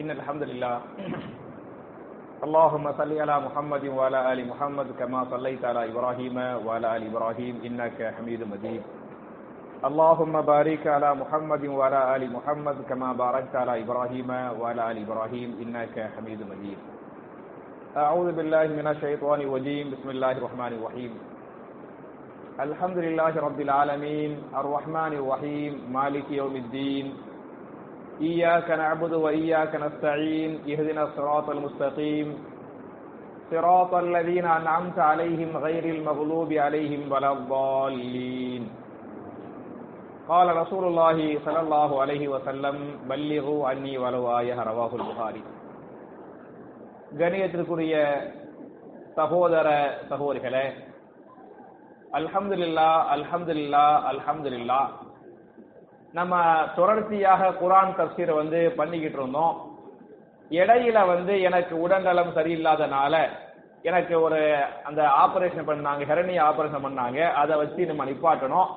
إن الحمد لله اللهم صل على محمد وعلى آل محمد كما صليت على إبراهيم وعلى آل إبراهيم إنك حميد مجيد اللهم بارك على محمد وعلى آل محمد كما باركت على إبراهيم وعلى آل إبراهيم إنك حميد مجيد أعوذ بالله من الشيطان الرجيم بسم الله الرحمن الرحيم الحمد لله رب العالمين الرحمن الرحيم مالك يوم الدين إياك نعبد وإياك نستعين اهدنا الصراط المستقيم صراط الذين أنعمت عليهم غير المغلوب عليهم ولا الضالين قال رسول الله صلى الله عليه وسلم بلغوا عني ولو آية رواه البخاري கணியத்திற்குரிய சகோதர சகோதரிகளே, அல்ஹம்துலில்லாஹ் அல்ஹம்துலில்லாஹ் அல்ஹம்துலில்லாஹ். நம்ம தொடர்ச்சியாக குரான் தப்சீரை பண்ணிக்கிட்டு இருந்தோம். இடையில எனக்கு உடல்நலம் சரியில்லாதனால எனக்கு ஒரு அந்த ஆபரேஷன் பண்ணாங்க, ஹெரணியா ஆபரேஷன் பண்ணாங்க. அதை வச்சு நம்ம நிப்பாட்டணும்.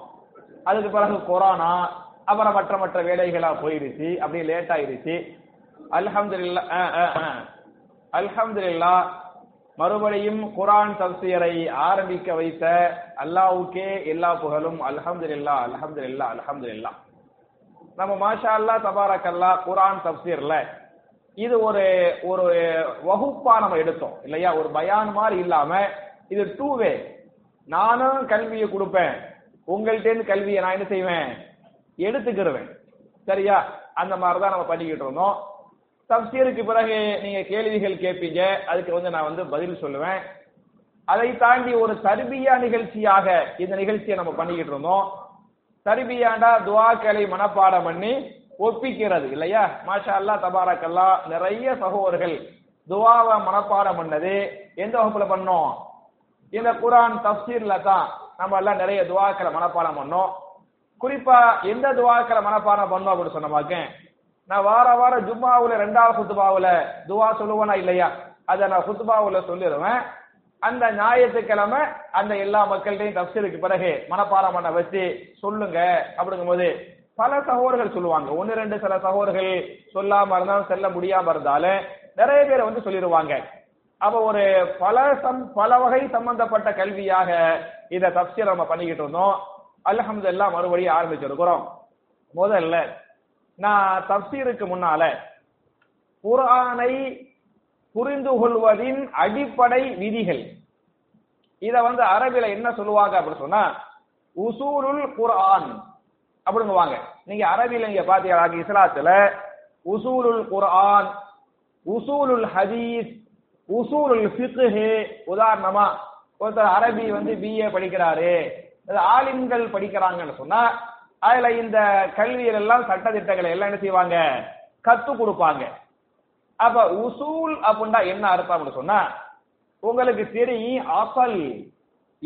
அதுக்கு பிறகு கொரோனா, அப்புறம் மற்ற வேலைகளா போயிடுச்சு. அப்படி லேட் ஆயிடுச்சு. அல்ஹம்துலில்லாஹ். மறுபடியும் குரான் தப்சீரை ஆரம்பிக்க வைத்த அல்லாஹ்வுக்கே எல்லா புகழும். அல்ஹம்துலில்லாஹ் அல்ஹம்துலில்லாஹ் அல்ஹம்துலில்லாஹ். நம்ம மாஷா அல்லா தபாரக்கல்லா குரான் தப்சீர்ல இது ஒரு ஒரு வகுப்பா நம்ம எடுத்தோம் இல்லையா? ஒரு பயான் மாதிரி இல்லாம இது டூ வே. நானும் கல்வியை கொடுப்பேன், உங்கள்கிட்ட கல்வியை நான் என்ன செய்வேன், எடுத்துக்கிடுவேன். சரியா? அந்த மாதிரிதான் நம்ம பண்ணிக்கிட்டு இருந்தோம். தப்சீருக்கு பிறகு நீங்க கேள்விகள் கேட்பீங்க, அதுக்கு நான் பதில் சொல்லுவேன். அதை தாண்டி ஒரு தர்பியா நிகழ்ச்சியாக இந்த நிகழ்ச்சியை நம்ம பண்ணிக்கிட்டு இருந்தோம். தர்பியாண்டா துஆக்களை மனப்பாடம் பண்ணி ஒப்பிக்கிறது இல்லையா? மாஷா அல்லா தபாரக்கல்லா நிறைய சகோதரர்கள் துஆவை மனப்பாடம் பண்ணது எந்த வகுப்புல பண்ணோம்? இந்த குரான் தப்சீர்ல தான் நம்ம எல்லாம் நிறைய துஆக்களை மனப்பாடம் பண்ணோம். குறிப்பா எந்த துஆக்களை மனப்பாடம் பண்ணோம் அப்படின்னு சொன்னமாக்க, நான் வார வாரம் ஜும்மாவுல ரெண்டாவது ஹுத்பாவுல துஆ சொல்லுவேனா இல்லையா? அதை நான் ஹுத்பாவுல சொல்லிடுவேன். அந்த ஞாயிற்றுக்கிழமை அந்த எல்லா மக்கள்கிட்டையும் தப்சீருக்கு பிறகு மனப்பாடம் பண்ண வச்சு சொல்லுங்க. அப்படிங்கும் போது பல சகோதரர்கள் சொல்லுவாங்க. ஒன்னு ரெண்டு சில சகோதரர்கள் சொல்லாம இருந்தாலும் செல்ல முடியாம இருந்தாலும் நிறைய பேர் சொல்லிடுவாங்க. அப்ப ஒரு பல வகை சம்பந்தப்பட்ட கல்வியாக இதை தப்சீர் நம்ம பண்ணிக்கிட்டு இருந்தோம். அல்ஹம்துலில்லாஹ் மறுபடியும் ஆரம்பிச்சிருக்கிறோம். முதல்ல நான் தப்சீருக்கு முன்னால குர்ஆனை புரிந்து கொள்வதின் அடிப்படை விதிகள் இத அரபில என்ன சொல்லுவாங்க அப்படின்னு சொன்னா உசூலுல் குர்ஆன் அப்படிங்குவாங்க. நீங்க அரபில இங்க பாத்தீங்க, இஸ்லாத்துல உசூலுல் குர்ஆன், உசூலுல் ஹதீஸ், உசூலுல் ஃபிக்ஹ். உதாரணமா ஒருத்தர் அரபி BA படிக்கிறாரு, ஆலிம்கள் படிக்கிறாங்கன்னு சொன்னா அதுல இந்த கல்வியில எல்லாம் சட்ட திட்டங்களை எல்லாம் என்ன செய்வாங்க, கத்து கொடுப்பாங்க. அப்ப உசூல் அப்படின்னா என்ன அர்த்தம் சொன்னா, உங்களுக்கு தெரியும் அசல்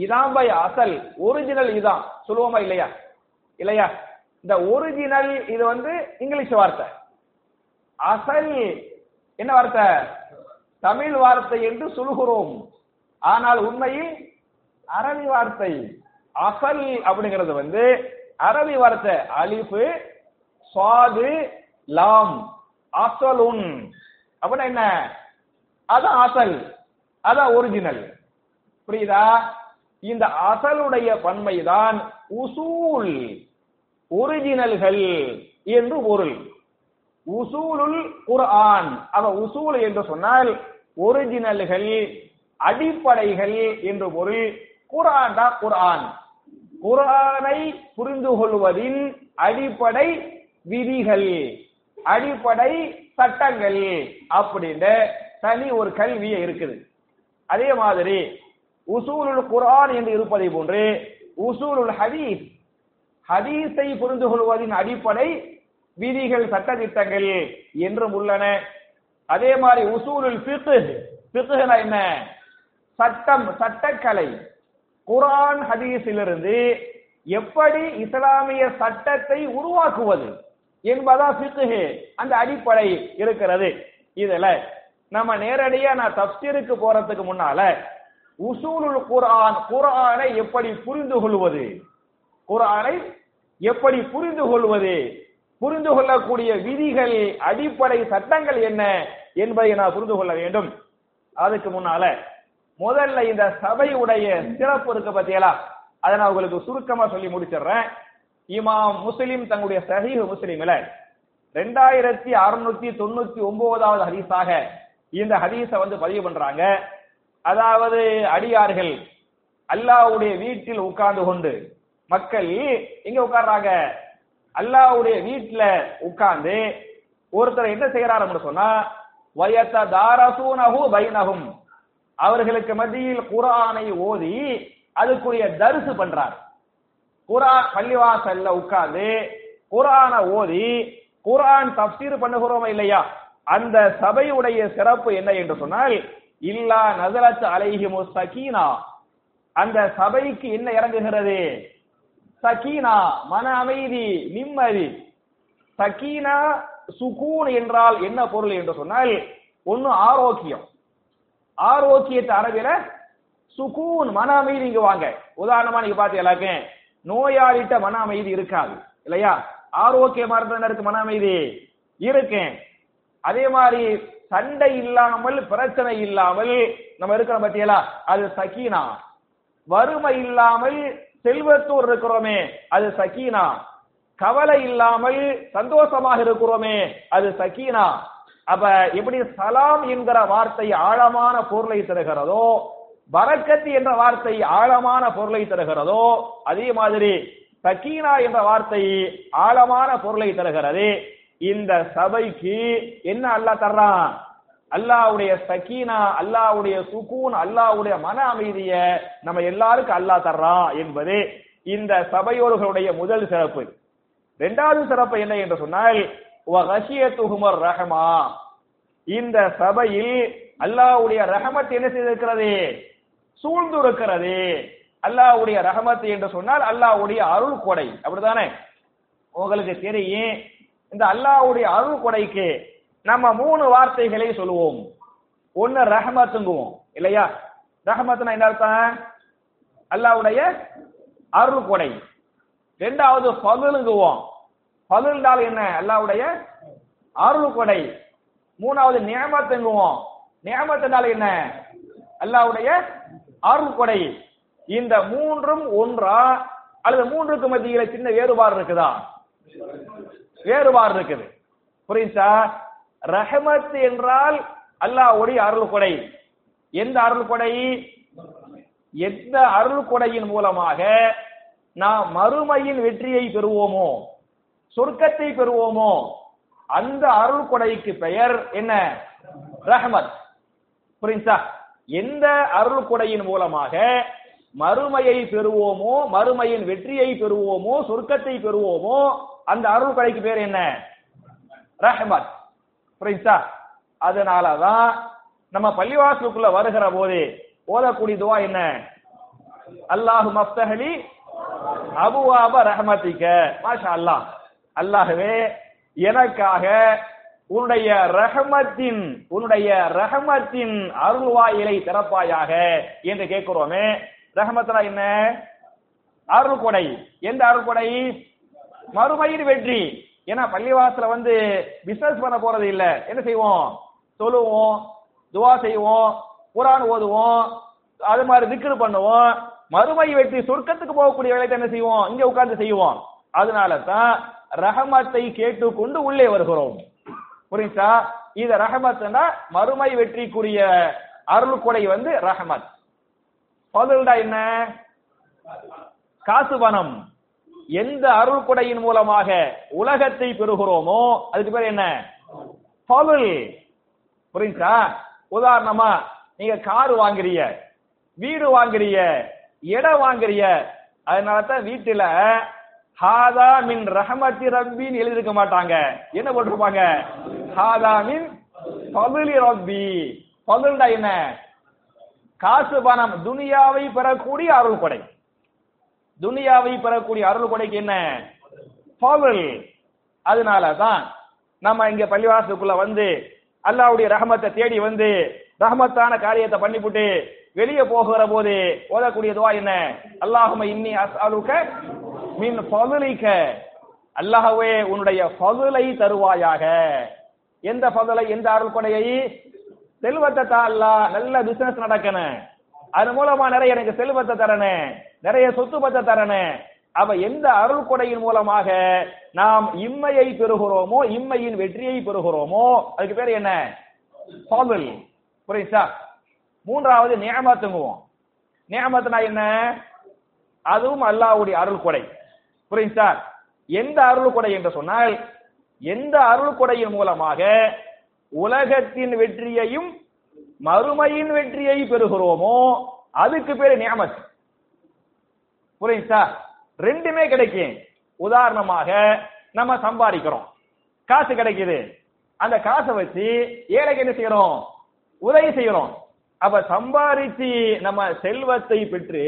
இதான் பை அசல் ஒரிஜினல் இதான் சொல்லுவோமா இல்லையா? இல்லையா? இந்த ஒரிஜினல் இது இங்கிலீஷ் வார்த்தை, அசல் என்ன வார்த்தை, தமிழ் வார்த்தை என்று சொல்லுகிறோம். ஆனால் உண்மையில் அரபி வார்த்தை. அசல் அப்படிங்கிறது அரபி வார்த்தை அலிஃபு ஸாது லாம். அசலுன் அப்படின்னா என்ன, அதான் அசல், அதான் ஒரிஜினல். புரியுதா? இந்த அசலுடைய பன்மைதான் உசூல், ஒரிஜினல்கள் என்று பொருள். உசூலுல் குர்ஆன் அவ உசூல் என்று சொன்னால் ஒரிஜினல்கள், அடிப்படைகள் என்று பொருள். குர்ஆன் தான் குர்ஆன். குர்ஆனை புரிந்து கொள்வதின் அடிப்படை விதிகள், அடிப்படை சட்டங்கள் அப்படின்ற தனி ஒரு கல்வியே இருக்குது. அதே மாதிரி உசூலுல் குர்ஆன் என்று இருப்பதை போன்று உசூலுல் ஹதீஸ், ஹதீஸை புரிந்து கொள்வதின் அடிப்படை விதிகள், சட்ட திட்டங்கள் என்றும் உள்ளன. அதே மாதிரி உசூலுல் ஃபிக்ஹ், ஃபிக்ஹ்னா என்ன, சட்டம், சட்டக்கலை. குர்ஆன் ஹதீஸிலிருந்து எப்படி இஸ்லாமிய சட்டத்தை உருவாக்குவது என்பதா ஃபிக்ஹ், அந்த அடிப்படை இருக்கிறது. இதுல நம்ம நேரடியா நான் தப்சீருக்கு போறதுக்கு முன்னால உசூலுல் குர்ஆன், குர்ஆனை எப்படி புரிந்து கொள்வது, குர்ஆனை எப்படி புரிந்து கொள்வது புரிந்து கொள்ளக்கூடிய விதிகள், அடிப்படை சட்டங்கள் என்ன என்பதை நாம் புரிந்து கொள்ள வேண்டும். அதுக்கு முன்னால முதல்ல இந்த சபையுடைய சிறப்பு இருக்க பத்தியெல்லாம் அதை நான் உங்களுக்கு சுருக்கமா சொல்லி முடிச்சிடுறேன். இமாம் முஸ்லிம் தங்களுடைய சஹீஹ் முஸ்லிம்ல 2699வது ஹதீஸாக இந்த ஹதீஸை பதிவு பண்றாங்க. அதாவது அடியார்கள் அல்லாஹ்வுடைய வீட்டில் உட்கார்ந்து கொண்டு, மக்கள் எங்க உட்கார்றாங்க? அல்லாஹ்வுடைய வீட்டுல உட்கார்ந்து ஒருத்தர் என்ன செய்யறாரு சொன்னா, வயததாரஸூனஹு பைனஹும், அவர்களுக்கு மத்தியில் குர்ஆனை ஓதி அதுக்குரிய தர்ஸ் பண்றார். குர்ஆன் பள்ளிவாசல்ல உட்கார்ந்து குர்ஆனை ஓதி குர்ஆன் தஃப்சீர் பண்ணுகிறோமா இல்லையா? அந்த சபையுடைய சிறப்பு என்ன என்று சொன்னால், இல்லா நஸலத் அலைஹிம் ஸகீனா, அந்த சபைக்கு என்ன இறங்குகிறது? சகீனா, மன அமைதி, நிம்மதி. சகீனா சுகூன் என்றால் என்ன பொருள் என்று சொன்னால், ஒன்னு ஆரோக்கியம். ஆரோக்கியத்தை அரபில சுகூன், மன அமைதி. இங்க வாங்க, உதாரணமா நீங்க பாத்தீங்களாக்க நோயாளிட்ட மன அமைதி இருக்காது இல்லையா? ஆரோக்கியமா இருக்கிற மன அமைதி இருக்கேன். அதே மாதிரி சண்டை இல்லாமல், பிரச்சனை இல்லாமல் நம்ம இருக்கிறோம் பத்தியலா, அது சகீனா. வறுமை இல்லாமல் செல்வத்தோடு இருக்கிறோமே, அது சகீனா. கவலை இல்லாமல் சந்தோஷமாக இருக்கிறோமே, அது சகீனா. அப்ப எப்படி சலாம் என்கிற வார்த்தை ஆழமான பொருளை தருகிறதோ, பரக்கத் என்ற வார்த்தை ஆழமான பொருளை தருகிறதோ, அதே மாதிரி சகீனா என்ற வார்த்தை ஆழமான பொருளை தருகிறது. இந்த சபைக்கு என்ன அல்லாஹ் தர்றான்? அல்லாஹ்வுடைய சகீனா, அல்லாஹ்வுடைய சுகூன், அல்லாஹ்வுடைய மன அமைதியை நம்ம எல்லாருக்கும் அல்லாஹ் தர்றான் என்பது இந்த சபையோர்களுடைய முதல் சிறப்பு. இரண்டாவது சிறப்பு என்ன என்று சொன்னால், வஹஷியத்துஹுமர் ரஹமா, இந்த சபையில் அல்லாஹ்வுடைய ரஹமத் என்ன செய்திருக்கிறது? சூழ்ந்து இருக்கிறது. அல்லாஹ்வுடைய ரஹமத் என்று சொன்னால் அல்லாஹ்வுடைய அருள் கொடை, அப்படிதானே? உங்களுக்கு தெரியும். இந்த அல்லாஹ்வுடைய அருள் கொடைக்கு நம்ம மூணு வார்த்தைகளை சொல்லுவோம். ஒன்னு ரஹமத்துங்குவோம் இல்லையா? ரஹமத்னா என்ன அர்த்தம்? அல்லாஹ்வுடைய அருள் கொடை. இரண்டாவது ஃபதுலுங்குவோம். ஃபதுல்னால் என்ன? அல்லாஹ்வுடைய அருள் கொடை. மூணாவது நிஅமத்துங்குவோம். நிஅமத்துனால் என்ன? அல்லாஹ்வுடைய அருள் கொடை. இந்த மூன்றும் ஒன்றா அல்லது மூன்றுக்கு மத்தியில சின்ன வேறுபாடு இருக்குதா? வேறுபாடு இருக்குது. புரியுதா? ரஹமத் என்றால் அல்லாஹ்வுடைய அருள் கொடை. எந்த அருள் கொடை? எந்த அருள் கொடையின் மூலமாக நாம் மறுமையின் வெற்றியை பெறுவோமோ, சொர்க்கத்தை பெறுவோமோ, அந்த அருள் கொடைக்கு பெயர் என்ன? ரஹமத். புரியுதா? எந்த அருள் கொடையின் மூலமாக மறுமையை பெறுவோமோ, மறுமையின் வெற்றியை பெறுவோமோ, சொர்க்கத்தை பெறுவோமோ, அந்த அருள் கொடைக்கு பேர் என்ன? ரஹமத். புரியுதா? அதனாலதான் நம்ம பள்ளிவாசலுக்குள்ள வருகிற போது ஓதக்கூடிய துவா என்ன? அல்லாஹும் அஃப்தஹலி அபுவாப ரஹமத்திக. மாஷா அல்லாஹ், அல்லாஹ்வே எனக்காக உன்னுடைய ரஹமத்தின் அருள்வாயிலை திறப்பாயாக என்று கேட்கிறோமே. ரஹமத்னா என்ன? அருள் கொடை. எந்த அருள் கொடை? மறுமையின் வெற்றி. ஏன்னா பள்ளிவாசல பிசினஸ் பண்ண போறது இல்ல, என்ன செய்வோம்? சொல்லுவோம், துவா செய்வோம், குர்ஆன் ஓதுவோம், அது மாதிரி திக்ர் பண்ணுவோம். மறுமை வெற்றி, சொர்க்கத்துக்கு போகக்கூடிய வேலையை என்ன செய்வோம்? இங்க உட்கார்ந்து செய்வோம். அதனால தான் ரஹமத்தை கேட்டுக்கொண்டு உள்ளே வருகிறோம். புரியுதா? இது ரஹமத்னா மறுமை வெற்றிக்குரிய அருள் கொடை ரஹமத். ஃபதுல்டா என்ன? காசு பணம். எந்த அருள் கொடையின் மூலமாக உலகத்தை பெறுகிறோமோ அதுக்கு பேர் என்ன? ஃபதுல். புரியுதா? உதாரணமா நீங்க கார் வாங்குறீங்க, வீடு வாங்குறீங்க, இடம் வாங்குறீங்க. அதனால தான் வீட்டுல ஹாதா மின் ரஹமத்தி ரப்பின்னு எழுதிருக்க மாட்டாங்க. என்ன போட்டிருப்பாங்க? ஹாதா மின் ஃபதுலி ரப்பி. ஃபதுல்டா என்ன? காசு பணம், துனியாவை பெறக்கூடிய அருள் கொடை. துனியாவை பெறக்கூடிய அருள் கொடைக்கு என்ன? ஃபதுல். அதனாலதான் நம்ம இங்க பள்ளிவாசலுக்குள்ள அல்லாஹ்வுடைய ரஹமத்தை தேடி ரஹமத்தான காரியத்தை பண்ணிவிட்டு வெளியே போகிற போது ஓதக்கூடிய துஆ என்ன? அல்லாஹும்ம இன்னி அஸ்அலுக மின் ஃபதுலிக அல்லாஹ்வே உன்னுடைய ஃபதுலை தருவாயாக. எந்த ஃபதுலை? எந்த அருள் கொடையை? செல்வத்தை தா அல்லாஹ். நல்ல பிசினஸ் நடக்கணும், அது மூலமா நிறைய எனக்கு செல்வத்தை தரணே, நிறைய சொத்து பத்தை தரணே. அவ எந்த அருள் கொடையின் மூலமாக நாம் இம்மையை பெறுகிறோமோ, இம்மையின் வெற்றியை பெறுகிறோமோ, அதுக்கு பேர் என்ன? ஃபதுல். புரியுதா? மூன்றாவது நிஅமத்துங்குவோம். நிஅமத்னா என்ன? அதுவும் அல்லாஹ்வுடைய அருள் கொடை. புரியுதா? எந்த அருள் கொடை என்று சொன்னால், எந்த அருள் கொடையின் மூலமாக உலகத்தின் வெற்றியையும் மறுமையின் வெற்றியை பெறுகிறோமோ அதுக்கு பேரு நிஅமத். புரியுதா? ரெண்டுமே கிடைக்கும். உதாரணமாக நம்ம சம்பாதிக்கிறோம், காசு கிடைக்குது, அந்த காசை வச்சு ஏழைக்கு என்ன செய்யறோம்? உதவி செய்யறோம். அப்ப சம்பாதிச்சு நம்ம செல்வத்தை பெற்று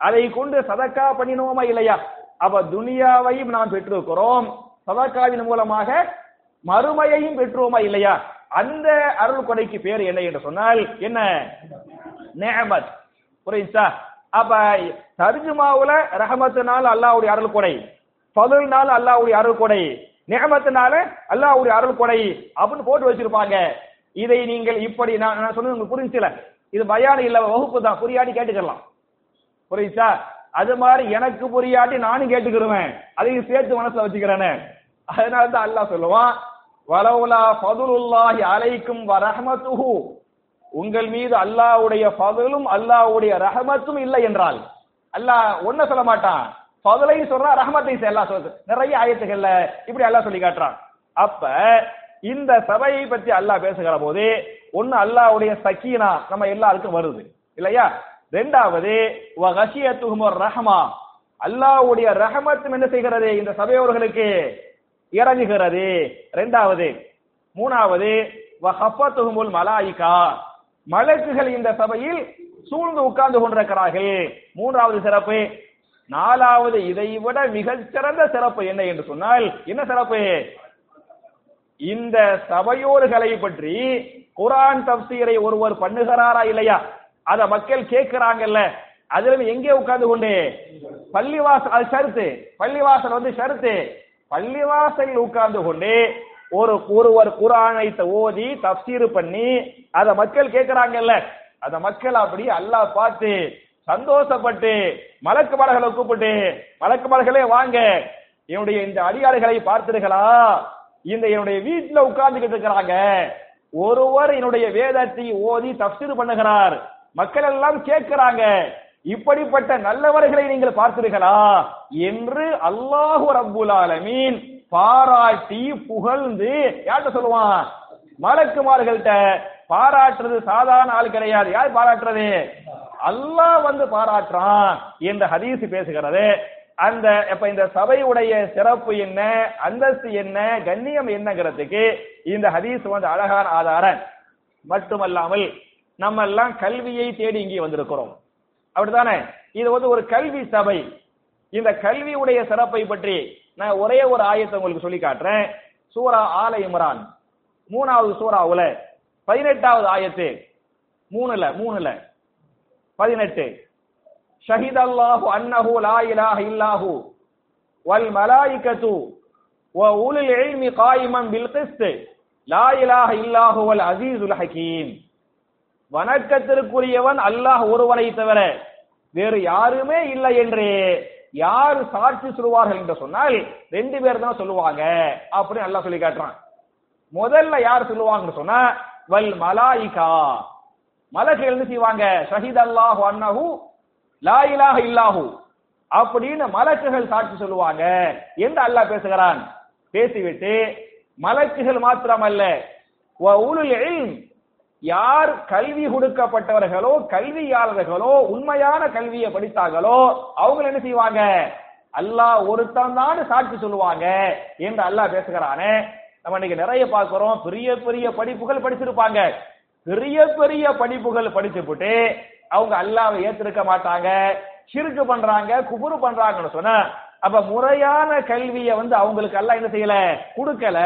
அதை கொண்டு சதக்கா பண்ணினோமா இல்லையா? அப்ப துனியாவையும் நாம் பெற்றிருக்கிறோம், சதக்காவின் மூலமாக மறுமையையும் பெற்றோமா இல்லையா? அந்த அருள் கொடைக்கு பேர் என்ன என்று சொன்னால் என்ன? நிஅமத். புரியுதா? அப்ப தர்ஜுமாவுல ரஹமத்துனால அல்லாஹ்வுடைய அருள் கொடை, ஃபதுல்னால அல்லாஹ்வுடைய அருள் கொடை, நிஅமத்துனால அல்லாஹ்வுடைய அருள் கொடை அப்படின்னு போட்டு வச்சிருப்பாங்க. இதை நீங்கள் இப்படி நான் சொன்னது உங்களுக்கு புரிஞ்சல, இது பயானு இல்ல, வகுப்பு தான், புரியாட்டி கேட்டுக்கலாம். புரியுதா? அது மாதிரி எனக்கு புரியாட்டி நானும் கேட்டுக்கிடுவேன், அதையும் சேர்த்து மனசுல வச்சுக்கிறேன்னு. அதனாலதான் அல்லாஹ் சொல்லுவான், வலவுலா ஃபதுலுல்லாஹி அலைக்கும் வரஹ்மத்துஹு, உங்கள் மீது அல்லாஹ்வுடைய ஃபதுலும் அல்லாஹ்வுடைய ரஹமத்தும் இல்லை என்றால். அல்லாஹ் ஒன்ன சொல்ல மாட்டான், ஃபதுலையும் சொல்றான், ரஹமத்தையும் எல்லாம் சொல்றது. நிறைய ஆயத்துகள்ல இப்படி அல்லாஹ் சொல்லி காட்டுறான். அப்ப இந்த சபையை பற்றி அல்லாஹ் பேசுகிற போது ஒன்னு அல்லாஹ்வுடைய சக்கீனா நம்ம எல்லாருக்கும் வருது இல்லையா? ரெண்டாவது வஹஷியத்துஹுர் ரஹ்மா, அல்லாஹ்வுடைய ரஹமத்தும் என்ன செய்கிறது? இந்த சபையோர்களுக்கு இறங்குகிறது. ரெண்டாவது. மூணாவது வஹஃபத்துஹுல் மலாயிகா, மலக்குகள் இந்த சபையில் சூழ்ந்து உட்கார்ந்து கொண்டிருக்கிறார்கள். மூன்றாவது சிறப்பு. நாலாவது இதைவிட மிகச்சிறந்த சிறப்பு என்ன என்று சொன்னால், என்ன சிறப்பு? இந்த சபையோர்களை பற்றி குர்ஆன் தஃப்சீரை ஒருவர் பண்ணுகிறாரா இல்லையா? அத மக்கள் கேட்கிறாங்கல்ல, அதுல எங்கே உட்கார்ந்து கொண்டு? பள்ளிவாசல். அது ஷர்த்து, பள்ளிவாசல் வந்து ஷர்த்து. பள்ளிவாசலில் உட்கார்ந்து கொண்டு ஒருவர் குர்ஆனை ஓதி தஃப்சீர் பண்ணி அத மக்கள் கேட்கிறாங்கல்ல, அத மக்கள் அப்படி அல்லாஹ் பார்த்து சந்தோஷப்பட்டு மலக்குமார்களை கூப்பிட்டு, மலக்குமார்களே வாங்க, என்னுடைய இந்த அடியார்களை பார்த்தீர்களா? இந்த என்னுடைய வீட்டுல உட்கார்ந்துகிட்டு இருக்கிறாங்க, ஒருவர் என்னுடைய வேதத்தை ஓதி தஃப்சீர் பண்ணுகிறார், மக்கள் எல்லாம் கேட்கிறாங்க, இப்படிப்பட்ட நல்லவர்களை நீங்கள் பார்த்தீர்களா என்று அல்லாஹ் ரப்புல் ஆலமீன் பாராட்டி புகழ்ந்து யார்கிட்ட சொல்லுவான்? மலக்குமார்கள்ட்ட. பாராட்டுறது சாதாரண ஆள் கிடையாது. யார் பாராட்டுறது? அல்லாஹ் வந்து பாராட்டுறான் என்ற ஹதீஸ் பேசுகிறது. அந்த இப்ப இந்த சபையுடைய சிறப்பு என்ன, அந்தஸ்து என்ன, கண்ணியம் என்னங்கிறதுக்கு இந்த ஹதீஸ் வந்து அழகான ஆதாரம். மட்டுமல்லாமல் நம்ம எல்லாம் கல்வியை தேடி இங்கே வந்திருக்கிறோம், அப்படித்தானே? இது வந்து ஒரு கல்வி சபை. இந்த கல்வியுடைய சிறப்பை பற்றி நான் ஒரே ஒரு ஆயத்தை உங்களுக்கு சொல்லி காட்டுறேன். சூரா ஆல இம்ரான் 3வது சூராவுல 18வது ஆயத்து, 3:18, ஷஹித் அல்லாஹு அன்னஹு லா இலாஹ இல்லாஹு வல் மலாயிகத்து வ உலுல் இல்மி காயிமன் பில் கிஸ்த் லா இலாஹ இல்லாஹு வல் அஸீஸுல் ஹகீம். வணக்கத்திற்குரியவன் அல்லாஹ் ஒருவனை தவிர வேறு யாருமே இல்லை என்று யார் சாட்சி சொல்வார்கள் என்று சொன்னால், ரெண்டு பேர் தான் சொல்லுவாங்க அப்படின்னு அல்லாஹ் சொல்லி காட்டுறான். முதல்ல யார் சொல்லுவாங்கன்னு சொன்னா வல் மலாயிகா, மலக்கு எழுந்து செய்வாங்க. ஷஹித் அல்லாஹு அன்னஹு லா இலாஹ இல்லாஹு அப்படின்னு மலக்குகள் சாட்சி சொல்லுவாங்க என்று அல்லாஹ் பேசுகிறான். பேசிவிட்டு மலக்குகள் மாத்திரமல்ல, வ உலுல் இல்ம், யார் கல்வி கொடுக்கப்பட்டவர்களோ, கல்வியாளர்களோ, உண்மையான கல்வியை படித்தார்களோ அவங்க என்ன செய்வாங்க? அல்லாஹ் ஒருத்தன் தான் சாட்சி சொல்லுவாங்க என்று அல்லாஹ் பேசுகிறானே. நம்ம இன்னைக்கு நிறைய பார்க்கிறோம், பெரிய பெரிய படிப்புகள் படிச்சிருப்பாங்க, பெரிய பெரிய படிப்புகள் படிச்சுட்டு அவங்க அல்லாஹ்வை ஏத்திருக்க மாட்டாங்க, ஷிர்க் பண்றாங்க, குஃப்ர் பண்றாங்கன்னு சொன்னா அப்ப முறையான கல்வியை வந்து அவங்களுக்கு அல்லாஹ் என்ன செய்யல, கொடுக்கல.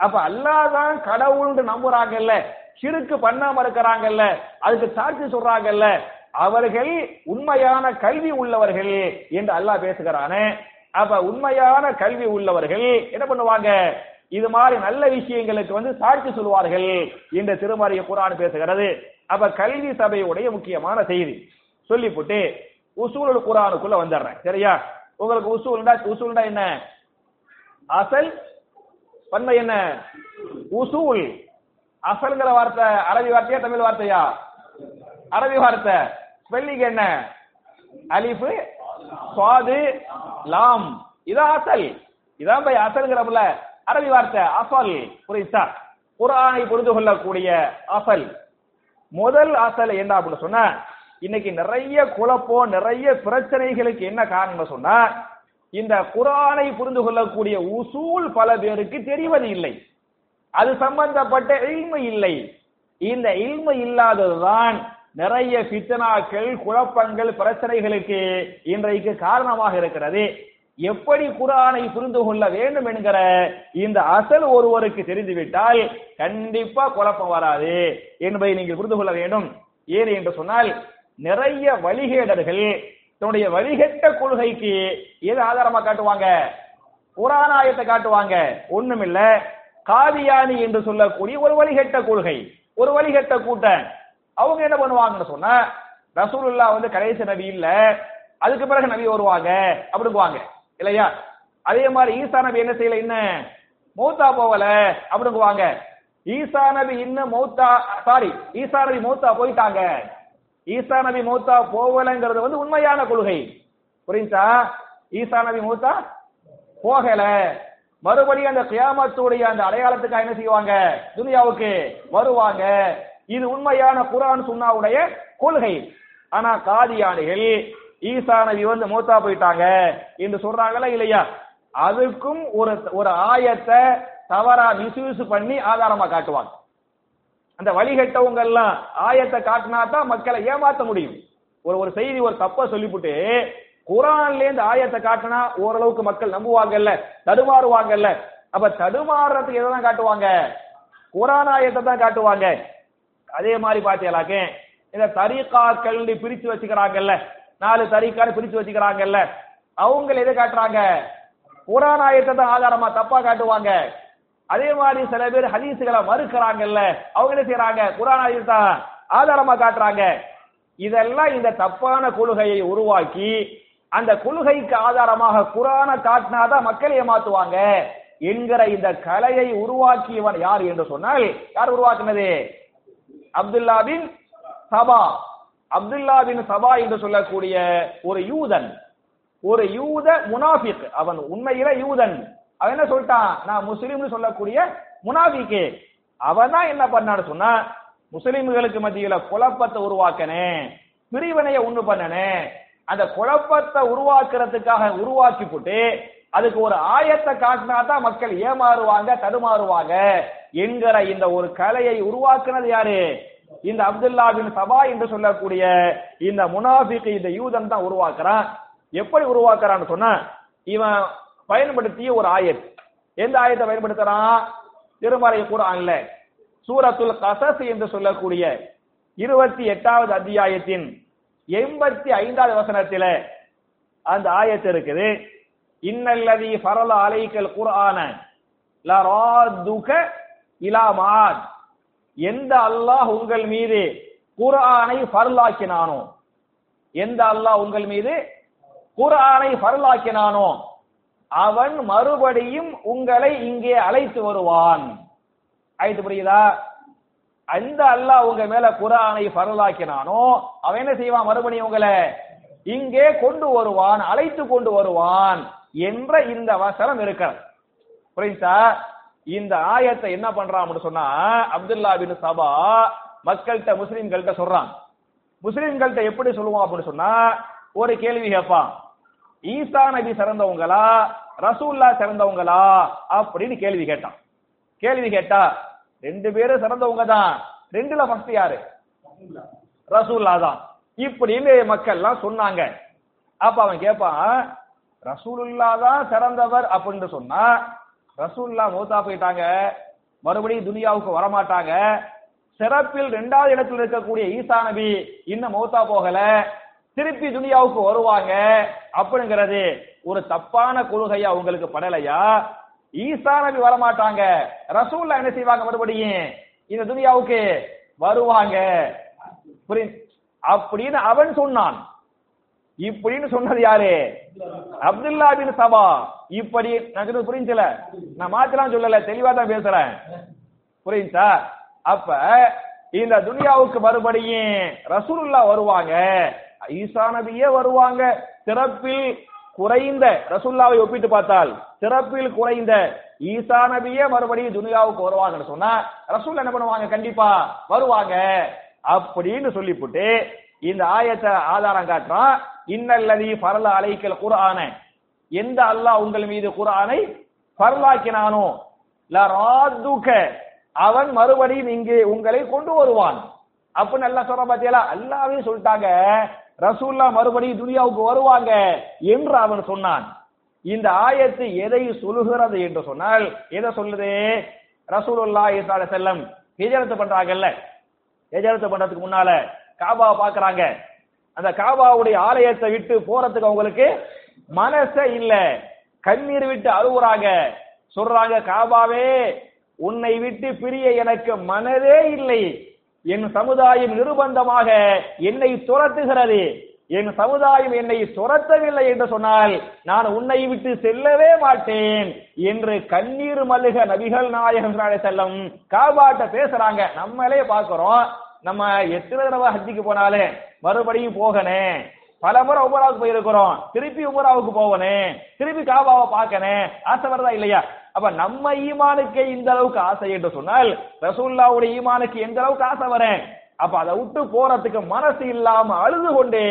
அப்ப அல்லாஹ் தான் கடவுள்னு நம்புறாங்கல்ல, ஷிர்க் பண்ணாம இருக்கிறாங்கல்ல, அதுக்கு சாட்சி சொல்றாங்கல்ல, அவர்கள் உண்மையான கல்வி உள்ளவர்கள் என்று அல்லாஹ் பேசுகிறானே. அப்ப உண்மையான கல்வி உள்ளவர்கள் என்ன பண்ணுவாங்க, இது மாதிரி நல்ல விஷயங்களுக்கு வந்து சாட்சி சொல்வார்கள் என்ற திருமறை குர்ஆன் பேசுகிறது. அப்ப கல்வி சபையுடைய முக்கியமான செய்தி சொல்லிவிட்டு உசூலுல் குர்ஆனுக்குள்ள வந்துடுறேன். சரியா, உங்களுக்கு உசூல்னா என்ன, அசல் பன்மை என்ன, உசூல் அசல்ங்கிற வார்த்தை அரபி வார்த்தையா தமிழ் வார்த்தையா, அரபி வார்த்தை, ஸ்பெல்லிங் என்ன, அலிஃபு சாது லாம், இதான் அசல், இதான் பை அசல்ங்கிறப்பல அரபி வார்த்தை அசல். புரியுதா, குர்ஆனை புரிந்து கொள்ளக்கூடிய அசல், முதல் அசல் என்ன அப்படின்னு சொன்னா, இன்னைக்கு நிறைய குழப்பம் நிறைய பிரச்சனைகளுக்கு என்ன காரணம் சொன்னா, இந்த குர்ஆனை புரிந்து கொள்ளக்கூடிய உசூல் பல பேருக்கு தெரிவது இல்லை, அது சம்பந்தப்பட்ட இல்மு இல்லை. இந்த இல்மு இல்லாததுதான் நிறைய ஃபித்னாக்கள் குழப்பங்கள் பிரச்சனைகளுக்கு இன்றைக்கு காரணமாக இருக்கிறது. எப்படி குர்ஆனை புரிந்து கொள்ள வேண்டும் என்கிற இந்த அசல் ஒருவருக்கு தெரிந்துவிட்டால் கண்டிப்பா குழப்பம் வராது என்பதை நீங்கள் புரிந்து கொள்ள வேண்டும். ஏன் என்று சொன்னால், நிறைய வழிகேடர்கள் தன்னுடைய வழிகட்ட கொள்கைக்கு எது ஆதாரமா காட்டுவாங்க, குர்ஆன் ஆயத்தை காட்டுவாங்க. ஒண்ணுமில்ல, காதியானி என்று சொல்லக்கூடிய ஒரு வழிகட்ட கொள்கை, ஒரு வழிகட்ட கூட்டம். அவங்க என்ன பண்ணுவாங்கன்னு சொன்னா, ரசூலுல்லாஹ் வந்து கடைசி நபி இல்ல, அதுக்கு பிறகு நபி வருவாங்க அப்படிங்குவாங்க இல்லையா. அதே மாதிரி ஈசா நபி என்ன செய்யல, இன்னும் மௌத்தா போகல அப்படிங்குவாங்க. ஈசா நபி இன்னும் மௌத்தா, சாரி, ஈசா நபி மௌத்தா போயிட்டாங்க, ஈசா நபி மௌத்தா போகலங்கிறது வந்து உண்மையான கொள்கை. புரிஞ்சா, ஈசா நபி மௌத்தா போகல, மறுபடியும் அந்த கியாமத்துடைய அந்த அடையாளத்துக்கு என்ன செய்வாங்க, துனியாவுக்கு வருவாங்க. இது உண்மையான குர்ஆன் சுன்னாவுடைய கொள்கை. ஆனா காதியானிகள் ஈசா நபி வந்து மௌத்தா போயிட்டாங்க என்று சொல்றாங்களா இல்லையா, அதுக்கும் ஒரு ஆயத்தை தவறா மிஸ்யூஸ் பண்ணி ஆதாரமா காட்டுவாங்க. அந்த வழிகட்டவங்க எல்லாம் ஆயத்தை காட்டினா தான் மக்களை ஏமாற்ற முடியும். ஒரு செய்தி ஒரு தப்ப சொல்லிவிட்டு குர்ஆன்ல இருந்து ஆயத்தை காட்டினா ஓரளவுக்கு மக்கள் நம்புவாங்கல்ல, தடுமாறுவாங்கல்ல. அப்ப தடுமாறுறதுக்கு எதான் காட்டுவாங்க, குர்ஆன் ஆயத்தை தான் காட்டுவாங்க. அதே மாதிரி பாத்தீங்களாக்கே, இந்த தரிகாக்கள் பிரிச்சு வச்சுக்கிறாங்கல்ல, 4 தரிகான்னு பிரிச்சு வச்சுக்கிறாங்கல்ல, அவங்க எதை காட்டுறாங்க, குர்ஆன் ஆயத்தை தான் ஆதாரமா தப்பா காட்டுவாங்க. அதே மாதிரி சில பேர் ஹதீஸ்களை மறுக்கிறாங்கல்ல, அவங்க என்ன செய்யறாங்க, குர்ஆன் ஆயத்தை தான் ஆதாரமா காட்டுறாங்க. இதெல்லாம் இந்த தப்பான கொள்கையை உருவாக்கி அந்த கொள்கைக்கு ஆதாரமாக குர்ஆனை காட்டினாதான் மக்களை ஏமாத்துவாங்க என்கிற இந்த கலையை உருவாக்கியவன் யார் என்று சொன்னால், யார் உருவாக்கினது, அப்துல்லா பின் சபா. அப்துல்லா பின் சபா என்று சொல்லக்கூடிய ஒரு யூதன், ஒரு யூத முனாஃபிக். அவன் உண்மையில யூதன், அவன் என்ன சொல்லிட்டான், நான் முஸ்லீம்னு சொல்லக்கூடிய முனாஃபிக்கு. அவன் தான் என்ன பண்ணான்னு சொன்னா, முஸ்லிம்களுக்கு மத்தியில குழப்பத்தை உருவாக்கனே, பிரிவினையை உண்டு பண்ணனே, அந்த குழப்பத்தை உருவாக்குறதுக்காக உருவாக்கி போட்டு அதுக்கு ஒரு ஆயத்தை காட்டினா தான் மக்கள் ஏமாறுவாங்க தடுமாறுவாங்க என்கிற இந்த ஒரு கலையை உருவாக்குனது யாரு, இந்த அப்துல்லா பின் சபா என்று சொல்லக்கூடிய இந்த முனாஃபிக், இந்த யூதன் தான் உருவாக்குறான். எப்படி உருவாக்குறான்னு சொன்னா, இவன் பயன்படுத்திய ஒரு ஆயத்து, எந்த ஆயத்தை பயன்படுத்துறான், திருமறை குர்ஆன்ல சூரத்துல் கஸஸ் என்று சொல்லக்கூடிய 28வது அத்தியாயத்தின் 85வது வசனத்திலே அந்த ஆயத்து இருக்குது. இன்னல்லதி ஃபரல அலைக்கல் குர்ஆன லராதுக இலா மாத், எந்த அல்லாஹ் உங்கள் மீது குர்ஆனை ஃபர்லாக்கினானோ, எந்த அல்லாஹ் உங்கள் மீது குர்ஆனை ஃபர்லாக்கினானோ அவன் மறுபடியும் உங்களை இங்கே அழைத்து வருவான். ஆயத்து புரியுதா, அந்த அல்லாஹ் உங்க மேல குர்ஆனை ஃபர்லாக்கினானோ அவன் என்ன செய்வான், மறுபடியும் உங்களை இங்கே கொண்டு வருவான், அழைத்து கொண்டு வருவான் என்ற இந்த வசனம் இருக்கிறது. புரியுதா, இந்த ஆயத்தை என்ன பண்றான்னு சொன்னா, அப்துல்லா பின் சபா மக்கள்கிட்ட முஸ்லிம்கள்ட்ட சொல்றான். முஸ்லிம்கள்ட்ட எப்படி சொல்லுவான் அப்படின்னு சொன்னா, ஒரு கேள்வி கேட்பான், ஈசா நபி சிறந்தவங்களா ரசூல்லா சிறந்தவங்களா அப்படின்னு கேள்வி கேட்டான். கேள்வி கேட்டா, ரெண்டு பேரும் சிறந்தவங்க தான், ரெண்டுல ஃபர்ஸ்ட் யாரு, ரசூல்லா தான் இப்படின்னு மக்கள் எல்லாம் சொன்னாங்க. அப்ப அவன் கேட்பான், ரசூலுல்லா தான் சிறந்தவர் அப்படின்னு சொன்னா, ரசூலுல்லா மௌத்தா போயிட்டாங்க, மறுபடியும் துனியாவுக்கு வரமாட்டாங்க, சிறப்பில் 2வது இடத்தில் இருக்கக்கூடிய ஈசா நபி இன்னும் மௌத்தா போகல, திருப்பி துனியாவுக்கு வருவாங்க அப்படிங்கிறது ஒரு தப்பான கொள்கையா உங்களுக்கு படலையா? ஈசா நபி வரமாட்டாங்க, ரசூலுல்லாஹ் என்ன செய்வாங்க? மறுபடியும் இந்த துனியாவுக்கு வருவாங்க அப்படின்னு அவன் சொன்னான். இப்படின்னு சொன்னது யாரு? அப்துல்லா பின் சபா. இப்படி எனக்கு புரிஞ்சல, நான் மாத்தலாம் சொல்லல, தெளிவா தான் பேசுறேன், புரியுதா? அப்ப இந்த துனியாவுக்கு மறுபடியும் ரசூலுல்லாஹ் வருவாங்க, ஈசா நபியே வருவாங்க. சிறப்பில் குறைந்த ரசூலுல்லாஹை ஒப்பிட்டு பார்த்தால் சிறப்பில் குறைந்த ஈசா நபியே மறுபடியும் துனியாவுக்கு வருவாங்கன்னு சொன்னா ரசூல் என்ன பண்ணுவாங்க? கண்டிப்பா வருவாங்க அப்படின்னு சொல்லிவிட்டு இந்த ஆயத்தை ஆதாரம் காட்டுறான். இன்னல்லதி ஃபரல அலைக்கல் குர்ஆன, எந்த அல்லாஹ் உங்கள் மீது குர்ஆனை ஃபரலாக்கினானோ லராதுக, அவன் மறுபடியும் இங்கே உங்களை கொண்டு வருவான் அப்படின்னு அல்லாஹ் சொல்ற. பாத்தியலா, அல்லாஹ்வே சொல்லிட்டாங்க ரசூலுல்லாஹ் மறுபடியும் துனியாவுக்கு வருவாங்க என்று அவன் சொன்னான். இந்த ஆயத்து எதை சொல்லுகிறது என்று சொன்னால், எதை சொல்லுது? ரசூலுல்லாஹி ஸல்லல்லாஹு அலைஹி வஸல்லம் ஹிஜ்ரத் பண்றாங்கல்ல, ஹிஜ்ரத் பண்றதுக்கு முன்னால காபாவை பாக்குறாங்க. அந்த காபாவுடைய ஆலயத்தை விட்டு போறதுக்கு அவங்களுக்கு மனசே இல்ல, கண்ணீர் விட்டு அழுகுறாங்க, சொல்றாங்க காபாவே உன்னை விட்டு பிரிய எனக்கு மனதே இல்லை, என் சமுதாயம் நிர்பந்தமாக என்னை துரத்துகிறது, என் சமுதாயம் என்னை துரத்தவில்லை என்று சொன்னால் நான் உன்னை விட்டு செல்லவே மாட்டேன் என்று கண்ணீர் மல்க நபிகள் நாயகம் செல்லும் காபாட்ட பேசுறாங்க. நம்மளே பாக்குறோம், நம்ம எத்தனை தடவை ஹஜ்ஜிக்கு போனாலே மறுபடியும் போகனே, பல முறை உமராவுக்கு போயிருக்கிறோம், திருப்பி உமராவுக்கு போகனே, திருப்பி காபாவை பார்க்கனே, ஆசை வருதா இல்லையா? அப்ப நம்ம ஈமானுக்கு இந்த அளவுக்கு ஆசை என்று சொன்னால் ரசூலுல்லாஹ்வுடைய ஈமானுக்கு எந்த அளவுக்கு ஆசை வரேன்? அப்ப அதை விட்டு போறதுக்கு மனசு இல்லாம அழுது கொண்டு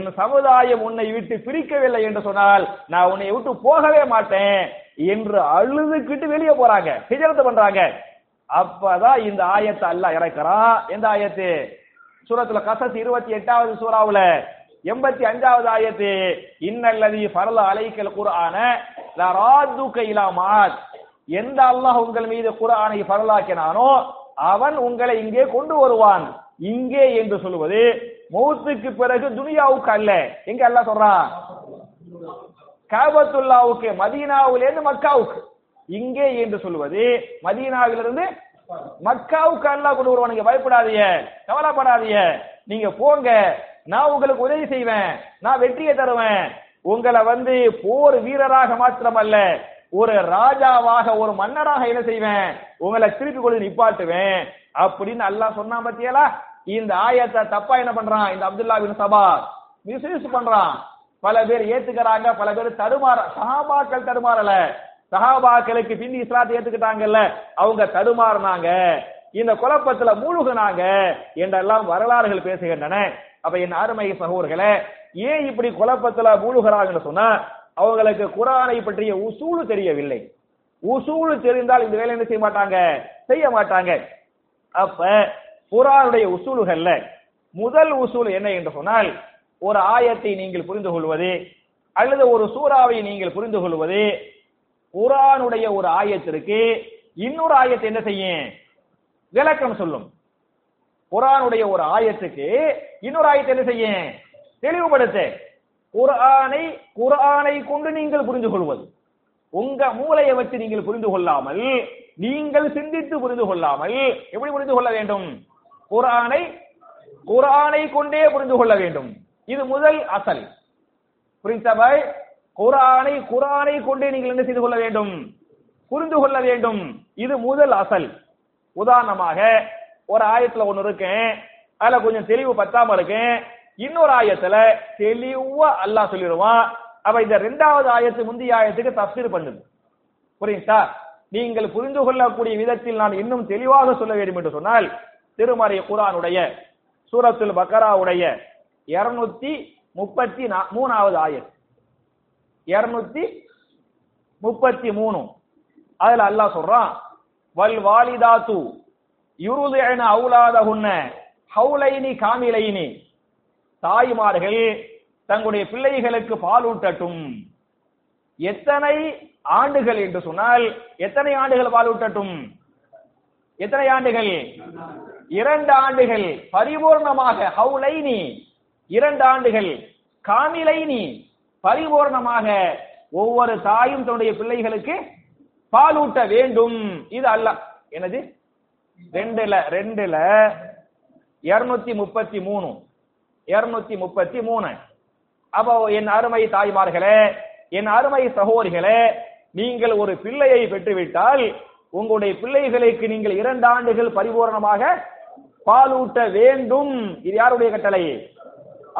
என் சமுதாயம் உன்னை விட்டு பிரிக்கவில்லை என்று சொன்னால் நான் உன்னை விட்டு போகவே மாட்டேன் என்று அழுதுகிட்டு வெளியே போறாங்க, ஹிஜ்ரத் பண்றாங்க. அப்பதான் இந்த ஆயத்தை அல்லாஹ் இறக்குறான். எந்த ஆயத்து? சூரத்துல கசஸ் 28வது சூராவுல 85வது ஆயத்து. இன்னல்லதி ஃபரல அலைக்கல் குர்ஆன லராதுக இலா மாத், எந்த அல்லாஹ் உங்கள் மீது குர்ஆனை ஃபரலாக்கினானோ அவன் உங்களை இங்கே கொண்டு வருவான். இங்கே என்று சொல்வது மௌத்துக்கு பிறகு துனியாவுக்கு அல்ல. எங்க அல்லாஹ் சொல்றான்? காபத்துல்லாவுக்கு, மதீனாவிலிருந்து மக்காவுக்கு. இங்கே என்று சொல்வது மதீனாவிலிருந்து மக்காவுக்கு அல்லாஹ் கொண்டு வருவான். நீங்க பயப்படாதீங்க, கவலைப்படாதீங்க, நீங்க போங்க, நான் உங்களுக்கு உதவி செய்வேன், நான் வெற்றியை தருவேன், உங்களை போர் வீரராக மாத்திரமல்ல ஒரு ராஜாவாக ஒரு மன்னராக என்ன செய்வேன்? உங்களை திருப்பி கொண்டு நிப்பாட்டுவேன் அப்படின்னு அல்லாஹ் சொன்னா. பத்தியலா, இந்த ஆயத்தை தப்பா என்ன பண்றான் இந்த அப்துல்லா பின் சபா? மிஸ்யூஸ் பண்றான். பல பேர் ஏத்துக்கிறாங்க, பல பேர் சஹாபாக்கள் தடுமாறல, சஹாபாக்களுக்கு பின் இஸ்லாத்தை ஏத்துக்கிட்டாங்கல்ல, அவங்க தடுமாறினாங்க, இந்த குழப்பத்துல மூழ்கினாங்க என்றெல்லாம் வரலாறுகள் பேசுகின்றன. அப்ப என் அருமை சகோதரர்களே, ஏன் இப்படி குழப்பத்துல மூழ்கிறாங்கன்னு சொன்னா அவங்களுக்கு குர்ஆனை பற்றிய உசூல் தெரியவில்லை. உசூல் தெரிந்தால் இந்த வேலை என்ன செய்ய மாட்டாங்க? செய்ய மாட்டாங்க. அப்ப குர்ஆனுடைய உசூல்கள்ல முதல் உசூல் என்ன என்று சொன்னால், ஒரு ஆயத்தை நீங்கள் புரிந்து கொள்வது அல்லது ஒரு சூறாவை நீங்கள் புரிந்து கொள்வது குர்ஆனுடைய ஒரு ஆயத்திற்கு இன்னொரு ஆயத்தை என்ன செய்யும்? விளக்கம் சொல்லும். குர்ஆனுடைய ஒரு ஆயத்துக்கு இன்னொரு ஆயத்தை என்ன செய்யும்? தெளிவுபடுத்த. குர்ஆனை கொண்டு நீங்கள் புரிந்து கொள்வது, உங்க மூளையை வச்சு நீங்கள் புரிந்து கொள்ளாமல், நீங்கள் சிந்தித்து புரிந்து கொள்ளாமல் எப்படி புரிந்து கொள்ள வேண்டும்? குர்ஆனை கொண்டே புரிந்து கொள்ள வேண்டும். இது முதல் அசல். புரிஞ்சா? குர்ஆனை கொண்டே நீங்கள் என்ன செய்து கொள்ள வேண்டும்? புரிந்து கொள்ள வேண்டும். இது முதல் அசல். உதாரணமாக ஒரு ஆயத்துல ஒன்னு இருக்கேன், அதுல கொஞ்சம் தெளிவு பத்தாம இருக்கேன், இன்னொரு ஆயத்துல தெளிவா அல்லாஹ் சொல்லிடுவான். அப்ப இந்த இரண்டாவது ஆயத்து முந்தைய ஆயத்துக்கு தஃப்சீர் பண்ணுது. புரியுதா? நீங்கள் புரிந்து கொள்ளக்கூடிய விதத்தில் நான் இன்னும் தெளிவாக சொல்ல வேண்டும் என்று சொன்னால் திருமறை குர்ஆனுடைய சூரத்துல் பக்கராவுடைய 233வது ஆயத்து, 233, அதுல அல்லாஹ் சொல்றான் வல் வாலிதாத்து யுர்திஅன அவுலாதஹுன்ன ஹௌலைனி காமிலைனி, தாய்மார்கள் தங்களுடைய பிள்ளைகளுக்கு பாலூட்டட்டும். எத்தனை ஆண்டுகள் என்று சொன்னால் எத்தனை ஆண்டுகள் பாலூட்டட்டும்? எத்தனை ஆண்டுகள்? 2 ஆண்டுகள் பரிபூர்ணமாக. ஹவுலைனி 2 ஆண்டுகள் காமிலைனி பரிபூர்ணமாக ஒவ்வொரு தாயும் தன்னுடைய பிள்ளைகளுக்கு பாலூட்ட வேண்டும். இது அல்லாஹ் என்னது 2ல 233 அப்போ என் அருமை தாய்மார்களே, என் அருமை சகோதரிகளே, நீங்கள் ஒரு பிள்ளையை பெற்றுவிட்டால் உங்களுடைய பிள்ளைகளுக்கு நீங்கள் 2 ஆண்டுகள் பரிபூர்ணமாக பாலூட்ட வேண்டும். இது யாருடைய கட்டளை?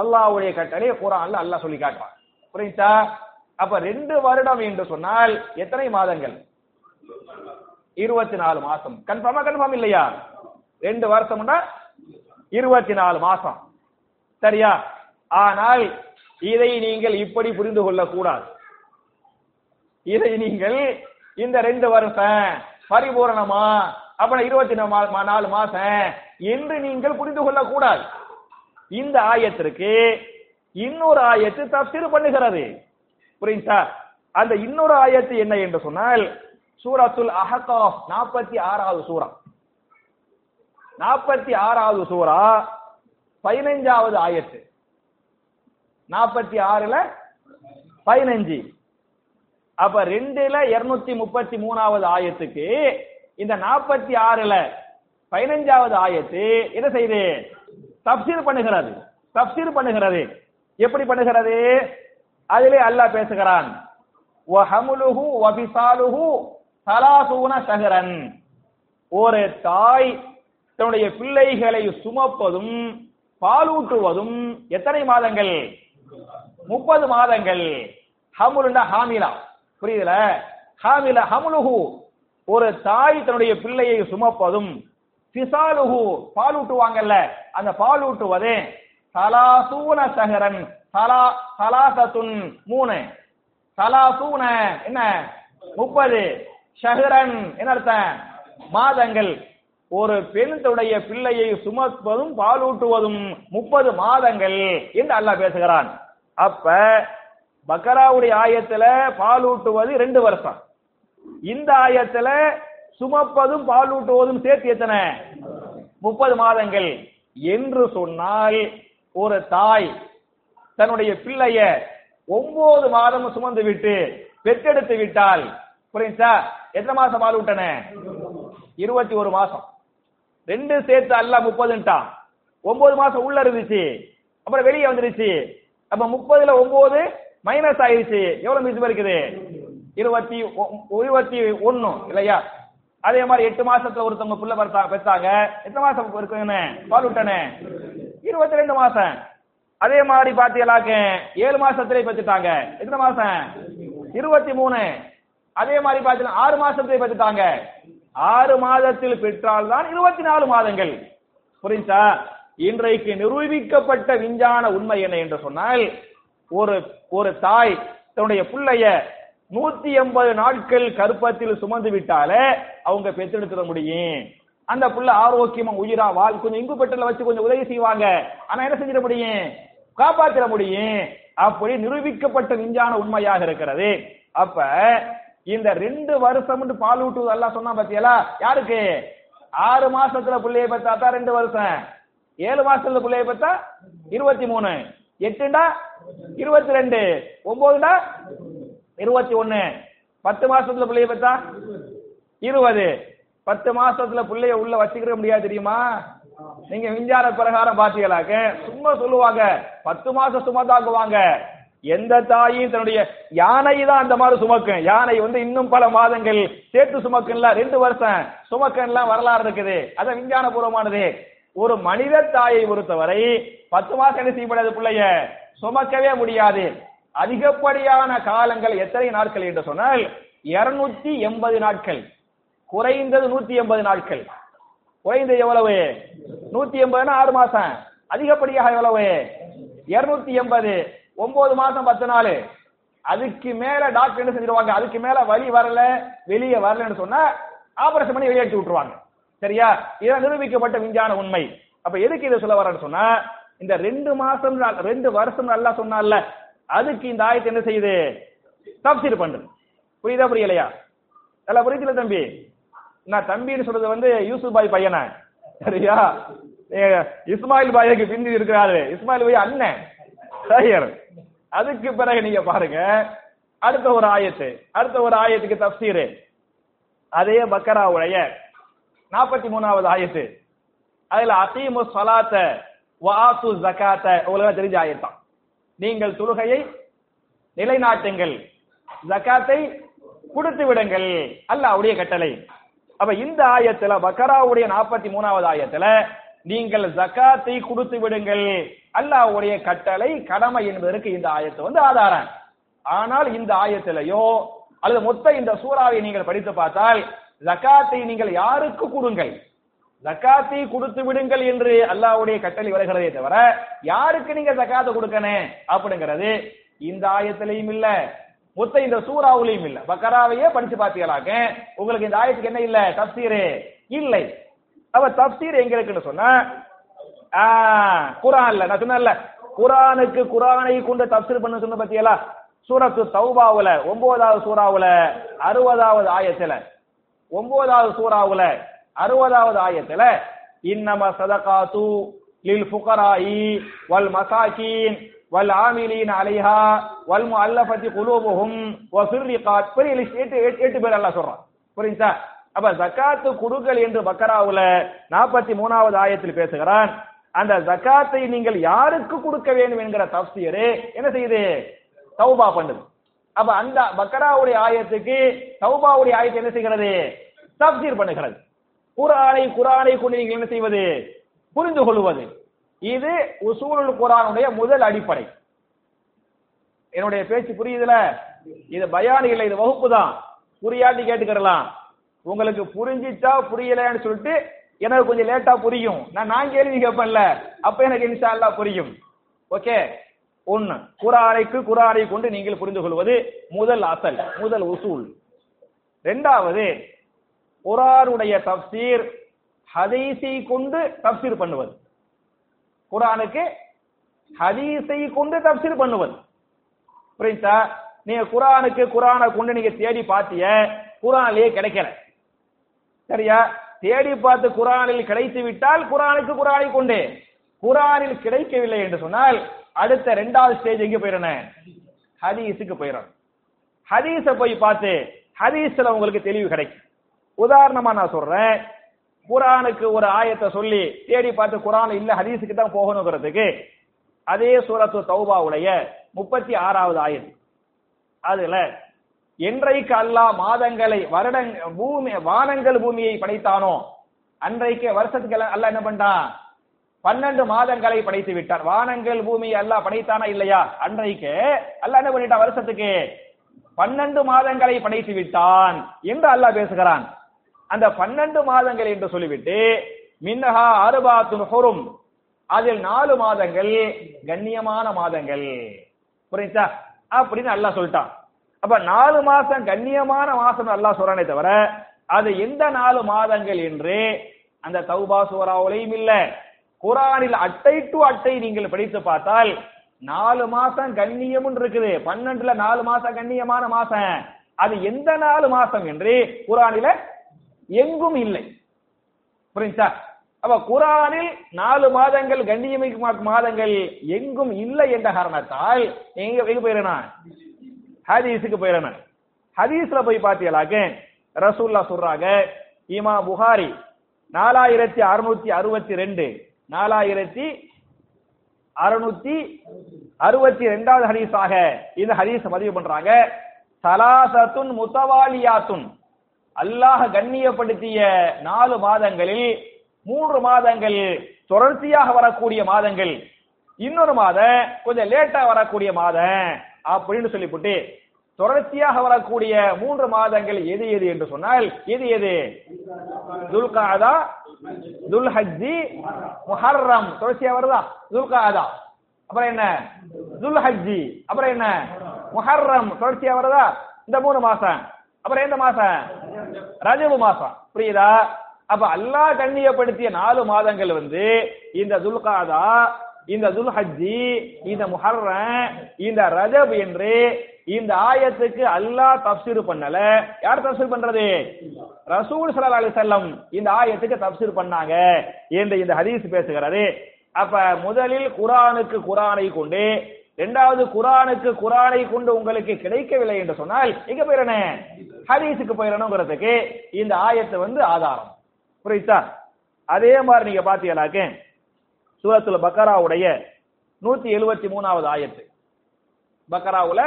அல்லாஹ்வுடைய கட்டளை. குர்ஆன்ல அல்லாஹ் சொல்லி காட்டுவான். புரியுதா? அப்ப 2 வருடம் என்று சொன்னால் எத்தனை மாதங்கள்? 24 மாசம். கன்ஃபார்மா? கன்ஃபார்ம் இல்லையா? 2 வருஷம்னா 24 மாசம். சரியா? ஆனால் இதை நீங்கள் இப்படி புரிந்து கொள்ள கூடாது. இதை நீங்கள் இந்த 2 வருஷம் பரிபூரணமா அப்ப 24 மாசம் என்று நீங்கள் புரிந்து கொள்ள கூடாது. இந்த ஆயத்திற்கு இன்னொரு ஆயத்து தஃப்சீர் பண்ணுகிறது. புரியுதா? அந்த இன்னொரு ஆயத்து என்ன என்று சொன்னால் சூரத்துல் அஹ்காஃப் 46வது சூரா 15வது ஆயத்து. 46ல 15. அப்ப 2ல 233வது ஆயத்துக்கு இந்த 46ல 15வது ஆயத்து என்ன செய்யுது? தஃப்சீர் பண்ணுகிறது. எப்படி பண்ணுகிறது? அதிலே அல்லாஹ் பேசுகிறான். வஹமுலுஹு வபிசாலுஹு 30 ஷஹ்ரன். ஒரு தாய் தன்னுடைய பிள்ளைகளை சுமப்பதும் பாலூட்டுவதும் எத்தனை மாதங்கள்? 30 மாதங்கள். ஹமுலுனா ஹாமிலா, புரியுதுல? ஹாமிலா ஹமுலுஹு, ஒரு தாய் தன்னுடைய பிள்ளையை சுமப்பதும் பிசாலுஹு, பாலூட்டுவாங்கல்ல அந்த பாலூட்டுவதே 30 ஷஹ்ரன். என்ன 30 ஷஹ்ரன் என்ன அர்த்தம்? மாதங்கள். ஒரு பெண்ணுடைய பிள்ளையை சுமப்பதும் பாலூட்டுவதும் 30 மாதங்கள் என்று அல்லாஹ் பேசுகிறான். அப்ப பக்கராவுடைய ஆயத்துல பாலூட்டுவது 2 வருஷம், இந்த ஆயத்துல சுமப்பதும் பாலூட்டுவதும் சேர்த்து எத்தனை? 30 மாதங்கள் என்று சொன்னால் ஒரு தாய் தன்னுடைய பிள்ளைய 9 மாதம் சுமந்து விட்டு பெற்றெடுத்து விட்டால், புரியுதா? எத்தனை மாசம் பாலூட்டன? 21 மாசம். 2 சேர்த்து அல்லாஹ் 30ன்றான். 9 மாசம் உள்ள இருந்துச்சு, அப்புறம் வெளியே வந்துருச்சு. அப்ப 30ல 9 மைனஸ் ஆயிருச்சு. எவ்வளவு மீதி இருக்குது? 21 இல்லையா? அதே மாதிரி 8 மாசத்துல ஒருத்தவங்க புள்ள பெற்றாங்க. எத்தனை மாசம் இருக்குன்னு பாலூட்டன? 22 மாசம். அதே மாதிரி பாத்தீங்களாக்க 7 மாசத்திலே பெற்றுட்டாங்க. எத்தனை மாசம்? 23. அதே மாதிரி பாத்தீங்கன்னா 6 மாசத்திலே பெற்றுட்டாங்க. 6 மாதத்தில் பெற்றால் தான் 24 மாதங்கள். புரிஞ்சா? இன்றைக்கு நிரூபிக்கப்பட்ட விஞ்ஞான உண்மை என்ன என்று சொன்னால் ஒரு தாய் தன்னுடைய பிள்ளைய 180 நாட்கள் கர்ப்பத்தில் சுமந்து விட்டாலே அவங்க பெற்றெடுத்துட முடியும். அந்த புள்ள ஆரோக்கியமா உயிரா வாழ். கொஞ்சம் இங்கு பெட்டல வச்சு கொஞ்சம் உதவி செய்வாங்க. ஆனா என்ன செஞ்சிட முடியும்? காப்பாத்திட முடியும். அப்படி நிரூபிக்கப்பட்ட விஞ்ஞான உண்மையாக இருக்கிறது. அப்ப இந்த 2 வருஷம் பாலூட்டுவது அல்லாஹ் சொன்னா பாத்தியலா யாருக்கு? 6 மாசத்துல பிள்ளையை பெத்தாத்தா 2 வருஷம், 7 மாசத்துல பிள்ளையை பெத்தா 23, 8டா 22, 9டா 21, 10 மாசத்துல பிள்ளையை பெத்தா 20. 10 மாசத்துல பிள்ளைய உள்ள வச்சுக்கிற முடியாது தெரியுமா? நீங்க விஞ்ஞான பிரகாரம் பாத்தீங்களாக்க சும்மா சொல்லுவாங்க 10 மாசம் சுமந்தாக்குவாங்க. எந்த தாயும் தன்னுடைய யானை தான் அந்த மாதிரி சுமக்கும். யானை இன்னும் பல மாதங்கள் சேர்த்து சுமக்கல 2 வருஷம் சுமக்கெல்லாம் வரலாறு இருக்குது. அது விஞ்ஞான பூர்வமானது. ஒரு மனித தாயை பொறுத்தவரை 10 மாசம் என்ன செய்யப்படாது? பிள்ளைய சுமக்கவே முடியாது. அதிகப்படியான காலங்கள் எத்தனை நாட்கள் என்று சொன்னால் 280 நாட்கள், குறைந்தது 180 நாட்கள். குறைந்தது எவ்வளவு? 180னா 6 மாசம். அதிகப்படியாக எவ்வளவு? 280. 9 மாசம் 10 நாள். அதுக்கு மேல டாக்டர் என்ன செஞ்சிருவாங்க? அதுக்கு மேல வலி வரல, வெளியே வரலன்னு சொன்னா ஆபரேஷன் பண்ணி வெளியேற்றி விட்டுருவாங்க. சரியா? இதான் நிரூபிக்கப்பட்ட விஞ்ஞான உண்மை. அப்ப எதுக்கு இதை சொல்ல வரேன்னு சொன்னா இந்த 2 வருஷம் நல்லா சொன்னால அதுக்கு இந்த ஆயத்தை என்ன செய்யுது? தஃப்சீர் பண்ணுது. புரியுதா? புரியலையா? நல்லா புரியுதுல தம்பி. நான் தம்பின்னு சொல்றது யூசுப் பாய் பையனா? சரியா? இஸ்மாயில் பாய்க்கு பிந்தி இருக்கிறாரு, இஸ்மாயில் பாய் அண்ணன் சையர். அதுக்கு பிறகு நீங்க பாருங்க அடுத்த ஒரு ஆயத்து, அடுத்த ஒரு ஆயத்துக்கு தஃப்சீர் அதே பக்கராவுடைய 43வது ஆயத்து. அதுல அகீமு ஸலாத்த வ ஆத்து ஸகாத்த உங்களுக்கு தெரிஞ்ச ஆயத்தான். நீங்கள் தொழுகையை நிலைநாட்டுங்கள், ஜகாத்தை கொடுத்து விடுங்கள், அல்லாஹ்வுடைய கட்டளை. அப்ப இந்த ஆயத்துல பக்கராவுடைய 43வது ஆயத்துல நீங்கள் ஜகாத்தை கொடுத்து விடுங்கள், அல்லாஹ்வுடைய கட்டளை, கடமை என்பதற்கு இந்த ஆயத்து வந்து ஆதாரம். ஆனால் இந்த ஆயத்திலேயோ அல்லது மொத்த இந்த சூறாவை நீங்கள் படித்து பார்த்தால் ஜகாத்தை நீங்கள் யாருக்கு கொடுங்கள், ஜகாத்தை கொடுத்து விடுங்கள் என்று அல்லாஹ்வுடைய கட்டளை வருகிறதே தவிர யாருக்கு நீங்க ஜகாத்தை கொடுக்கணும் அப்படிங்கிறது இந்த ஆயத்திலையும் இல்ல, மொத்த இந்த சூறாவுலையும் இல்ல. பக்கராவையே படிச்சு பார்த்தீங்களாக்க உங்களுக்கு இந்த ஆயத்துக்கு என்ன இல்ல, தஃப்சீரே இல்லை. அப்ப தஃப்சீர் எங்க இருக்குன்னு சொன்னா குர்ஆன்ல நான் சொன்னேன்ல, குர்ஆனுக்கு குர்ஆனை கொண்டு தஃப்சீர் பண்ண சொன்ன பாத்தீங்களா, சூரத்து தௌபாவுல 9வது சூறாவுல 60வது ஆயத்துல, 9வது சூறாவுல 60வது ஆயத்துல இன்னமா சதகாத்து லில் ஃபுகராயி வல் மசாகீன் வல் ஆமிலீன் அலைஹா வல் முஅல்லஃபதி குலூபுஹும் வ ஃபிர் ரிகாத் பெரிய 8 பேர் அல்லாஹ் சொல்றான், புரியுதா? அப்ப ஜகாத் கொடுங்கள் என்று பக்கராவுல 43வது ஆயத்தில் பேசுகிறான். அந்த ஜகாத்தை நீங்கள் யாருக்கு கொடுக்க வேண்டும் என்கிற தஃப்சீர் என்ன செய்யுது, தௌபா பண்ணுது. அப்ப அந்த பக்கராவுடைய ஆயத்துக்கு தௌபாவுடைய ஆயத்து என்ன செய்கிறது, தஃப்சீர் பண்ணுகிறது. குர்ஆனை கொண்டு நீங்கள் என்ன செய்வது, புரிந்து கொள்வது. இது உசூலுல் குர்ஆனுடைய முதல் அடிப்படை. என்னுடைய பேச்சு புரியுதுல, இது பயான் இல்லை, இது வகுப்பு தான், புரியாட்டி கேட்டுக்கலாம். உங்களுக்கு புரிஞ்சிச்சா புரியலன்னு சொல்லிட்டு எனக்கு கொஞ்சம் லேட்டா புரியும், நான் கேள்வி கேட்பேன்ல, அப்ப எனக்கு இன்ஷா அல்லாஹ் புரியும். ஓகே, ஒன்னு குர்ஆனை கொண்டு நீங்கள் புரிந்து கொள்வது முதல் அசல், முதல் உசூல். இரண்டாவது குர்ஆனுடைய தஃப்சீர் ஹதீஸை கொண்டு தஃப்சீர் பண்ணுவது, குர்ஆனுக்கு ஹதீஸை கொண்டு தஃப்சீர் பண்ணுவது, புரியுதா? நீங்க குர்ஆனுக்கு குர்ஆனை கொண்டு நீங்க தேடி பார்த்தீங்க, குர்ஆனிலே கிடைக்கல, சரியா? தேடி பார்த்து குர்ஆனில் கிடைத்து விட்டால் குர்ஆனுக்கு குர்ஆனை கொண்டு, குர்ஆனில் கிடைக்கவில்லை என்று சொன்னால் அடுத்த இரண்டாவது ஸ்டேஜ் எங்க போயிடணும், ஹதீஸுக்கு போயிடணும். ஹதீஸை போய் பார்த்து ஹதீஸ்ல உங்களுக்கு தெளிவு கிடைக்கும். உதாரணமா நான் சொல்றேன், குர்ஆனுக்கு ஒரு ஆயத்தை சொல்லி தேடி பார்த்து குர்ஆன் இல்ல, ஹதீஸுக்கு தான் போகணுங்கிறதுக்கு அதே சூரத்து தௌபாவுடைய 36வது ஆயத்து. அதுல என்றைக்கு அல்லாஹ் மாதங்களை வானங்கள் பூமியை படைத்தானோ அன்றைக்கு வருஷத்துக்கு அல்லாஹ் என்ன பண்றான், 12 மாதங்களை படைத்து விட்டார். வானங்கள் பூமியை அல்லாஹ் படைத்தானா இல்லையா, அன்றைக்கு அல்லாஹ் என்ன பண்ணிட்டான், வருஷத்துக்கு 12 மாதங்களை படைத்து விட்டான் என்று அல்லாஹ் பேசுகிறான். அந்த 12 மாதங்கள் என்று சொல்லிவிட்டு மின்னஹா அர்பாத்துன் ஹுரும், அதில் 4 மாதங்கள் கண்ணியமான மாதங்கள், புரியுதா? அப்படின்னு அல்லாஹ் சொல்லிட்டான். அப்ப 4 மாசம் கண்ணியமான மாசம் அல்லாஹ் சொல்றானே தவிர அது எந்த 4 மாதங்கள் என்று அந்த தௌபா சூராவுலையும் இல்ல. குர்ஆனில் அட்டை டு அட்டை நீங்கள் படித்து பார்த்தால் 4 மாசம் கண்ணியம் இருக்குது, 12ல 4 மாசம் கண்ணியமான மாசம், அது எந்த 4 மாசம் என்று குர்ஆனில எங்கும் இல்லை, புரியுதா? அப்ப குர்ஆனில் 4 மாதங்கள் கண்ணியமிக்க மாதங்கள் எங்கும் இல்லை என்ற காரணத்தால் எங்க போயிடனா, ஹதீஸுக்கு போயிடனா. ஹதீஸ்ல போய் பார்த்தீங்களாக்க ரசூலுல்லாஹ் சொல்றாங்க, இமாம் புகாரி 4662 4662வது ஹதீஸாக இந்த ஹதீஸ் பதிவு பண்றாங்க. சலாசத்துன் முத்தவாலியாத்துன், அல்லாஹ் கண்ணியப்படுத்திய 4 மாதங்களில் 3 மாதங்கள் தொடர்ச்சியாக வரக்கூடிய மாதங்கள், இன்னொரு மாதம் கொஞ்சம் லேட்டா வரக்கூடிய மாதம் அப்படின்னு சொல்லிவிட்டு தொடர்ச்சியாக வரக்கூடிய 3 மாதங்கள் எது எது என்று சொன்னால் எது எது, துல்காதா, துல்ஹஜ்ஜி, முஹர்ரம் தொடர்ச்சியா வருதா, துல்காதா அப்புறம் என்ன துல்ஹஜ்ஜி அப்புறம் என்ன முஹர்ரம் தொடர்ச்சியா வருதா, இந்த 3 மாசம் அப்புறம் எந்த மாசம், ரஜபு மாசம், புரியுதா? அப்ப அல்லாஹ் கண்ணியப்படுத்திய 4 மாதங்கள் வந்து இந்த துல்காதா, இந்த துல்ஹஜ்ஜி, இந்த முஹர்ரம், இந்த ரஜப் என்று இந்த ஆயத்துக்கு அல்லாஹ் தஃப்ஸீர் பண்ணல. யார் தஃப்ஸீர் பண்றது? ரசூல் ஸல்லல்லாஹு அலைஹி வஸல்லம் இந்த ஆயத்துக்கு தஃப்ஸீர் பண்ணாங்க என்று இந்த ஹதீஸ் பேசுகிறது. அப்ப முதலில் குர்ஆனுக்கு குர்ஆனை கொண்டு, இரண்டாவது குர்ஆனுக்கு குர்ஆனை கொண்டு உங்களுக்கு கிடைக்கவில்லை என்று சொன்னால் எங்க போயிடனே? ஹதீஸுக்கு போயிடணுங்கிறதுக்கு இந்த ஆயத்து ஆதாரம். புரியுதா? அதே மாதிரி நீங்க பாத்தீங்கன்னாக்க சூரத்துல் பக்கராவுடைய 173வது ஆயத்து, பக்கராவுல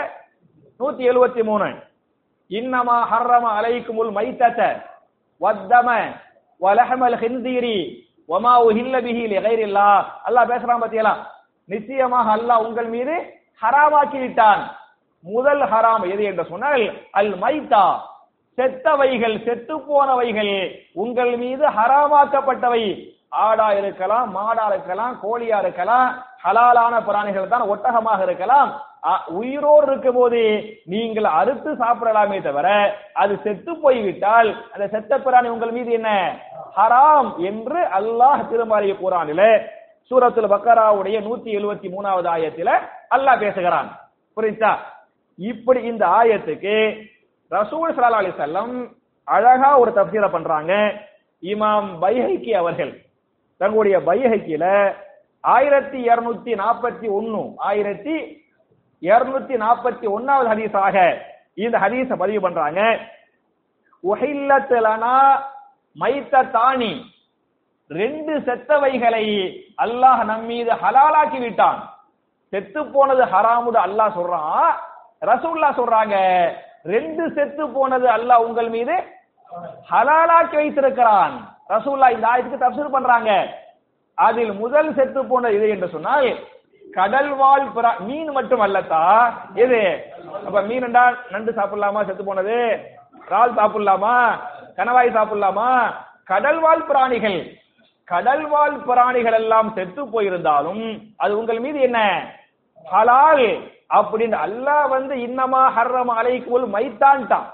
173, இன்னமா ஹர்ரம அலைக்குமுல் மைத்தத வத்தம வலஹமல் ஹின்சீரி வமா உஹில்ல பிஹி லிகைரில்லாஹ். அல்லாஹ் பேசுறான் பாத்தீங்களா? நிச்சயமாக அல்லாஹ் உங்கள் மீது ஹராமாக்கி விட்டான். முதல் ஹராம் எது என்று சொன்னால் அல் மைத்தா, செத்தவைகள், செத்து போனவைகள் உங்கள் மீது ஹராமாக்கப்பட்டவை. ஆடா இருக்கலாம், மாடா இருக்கலாம், கோழியா இருக்கலாம், ஹலாலான பிராணிகள் தான், ஒட்டகமாக இருக்கலாம். உயிரோடு இருக்கும் போது நீங்கள் அறுத்து சாப்பிடலாமே தவிர அது செத்து போய்விட்டால் அந்த செத்த பிராணி உங்கள் மீது என்ன ஹராம் என்று அல்லாஹ் திருமறை குர்ஆனிலே சூரத்துல் பக்கராவுடைய 173வது ஆயத்தில அல்லாஹ் பேசுகிறான். புரியுதா? இப்படி இந்த ஆயத்துக்கு ரசூல் ஸல்லல்லாஹு அலைஹி வஸல்லம் அழகா ஒரு தஃப்ஸீர பண்றாங்க. இமாம் பைஹக்கி அவர்கள் தங்களுடைய பைஹக்கில 1241வது ஹதீஸாக இந்த ஹதீஸ பதிவு பண்றாங்க. உஹில்லத் லனா மைத்ததானி, ரெண்டு செத்தவைகளை அல்லாஹ் நம்மீது ஹலாலாக்கி விட்டான். செத்து போனது ஹராமுன்னு அல்லாஹ் சொல்றான், ரசூலுல்லாஹ் சொல்றாங்க. ரெண்டு செத்து போனது அல்லாஹ் உங்கள் மீது ஹலாலாக்கி வைத்திருக்கிறான். ரசூலுல்லாஹ் இந்த ஆயத்துக்கு தஃப்ஸீர் பண்றாங்க. அதில் முதல் செத்து போன இது என்று சொன்னால் கடல்வாழ் மீன் மட்டும் அல்லத்தா இது. அப்ப மீன் என்றா நண்டு சாப்பிடலாமா? செத்து போனது இறால் சாப்பிடலாமா? கணவாய் சாப்பிடலாமா? கடல்வாழ் பிராணிகள், கடல்வாழ் பிராணிகள் எல்லாம் செத்து போயிருந்தாலும் அது உங்கள் மீது என்ன ஹலால் அப்படின்னு அல்லாஹ் இன்னமா ஹர்ரம அலைக்குல் மைத்தான்டான்.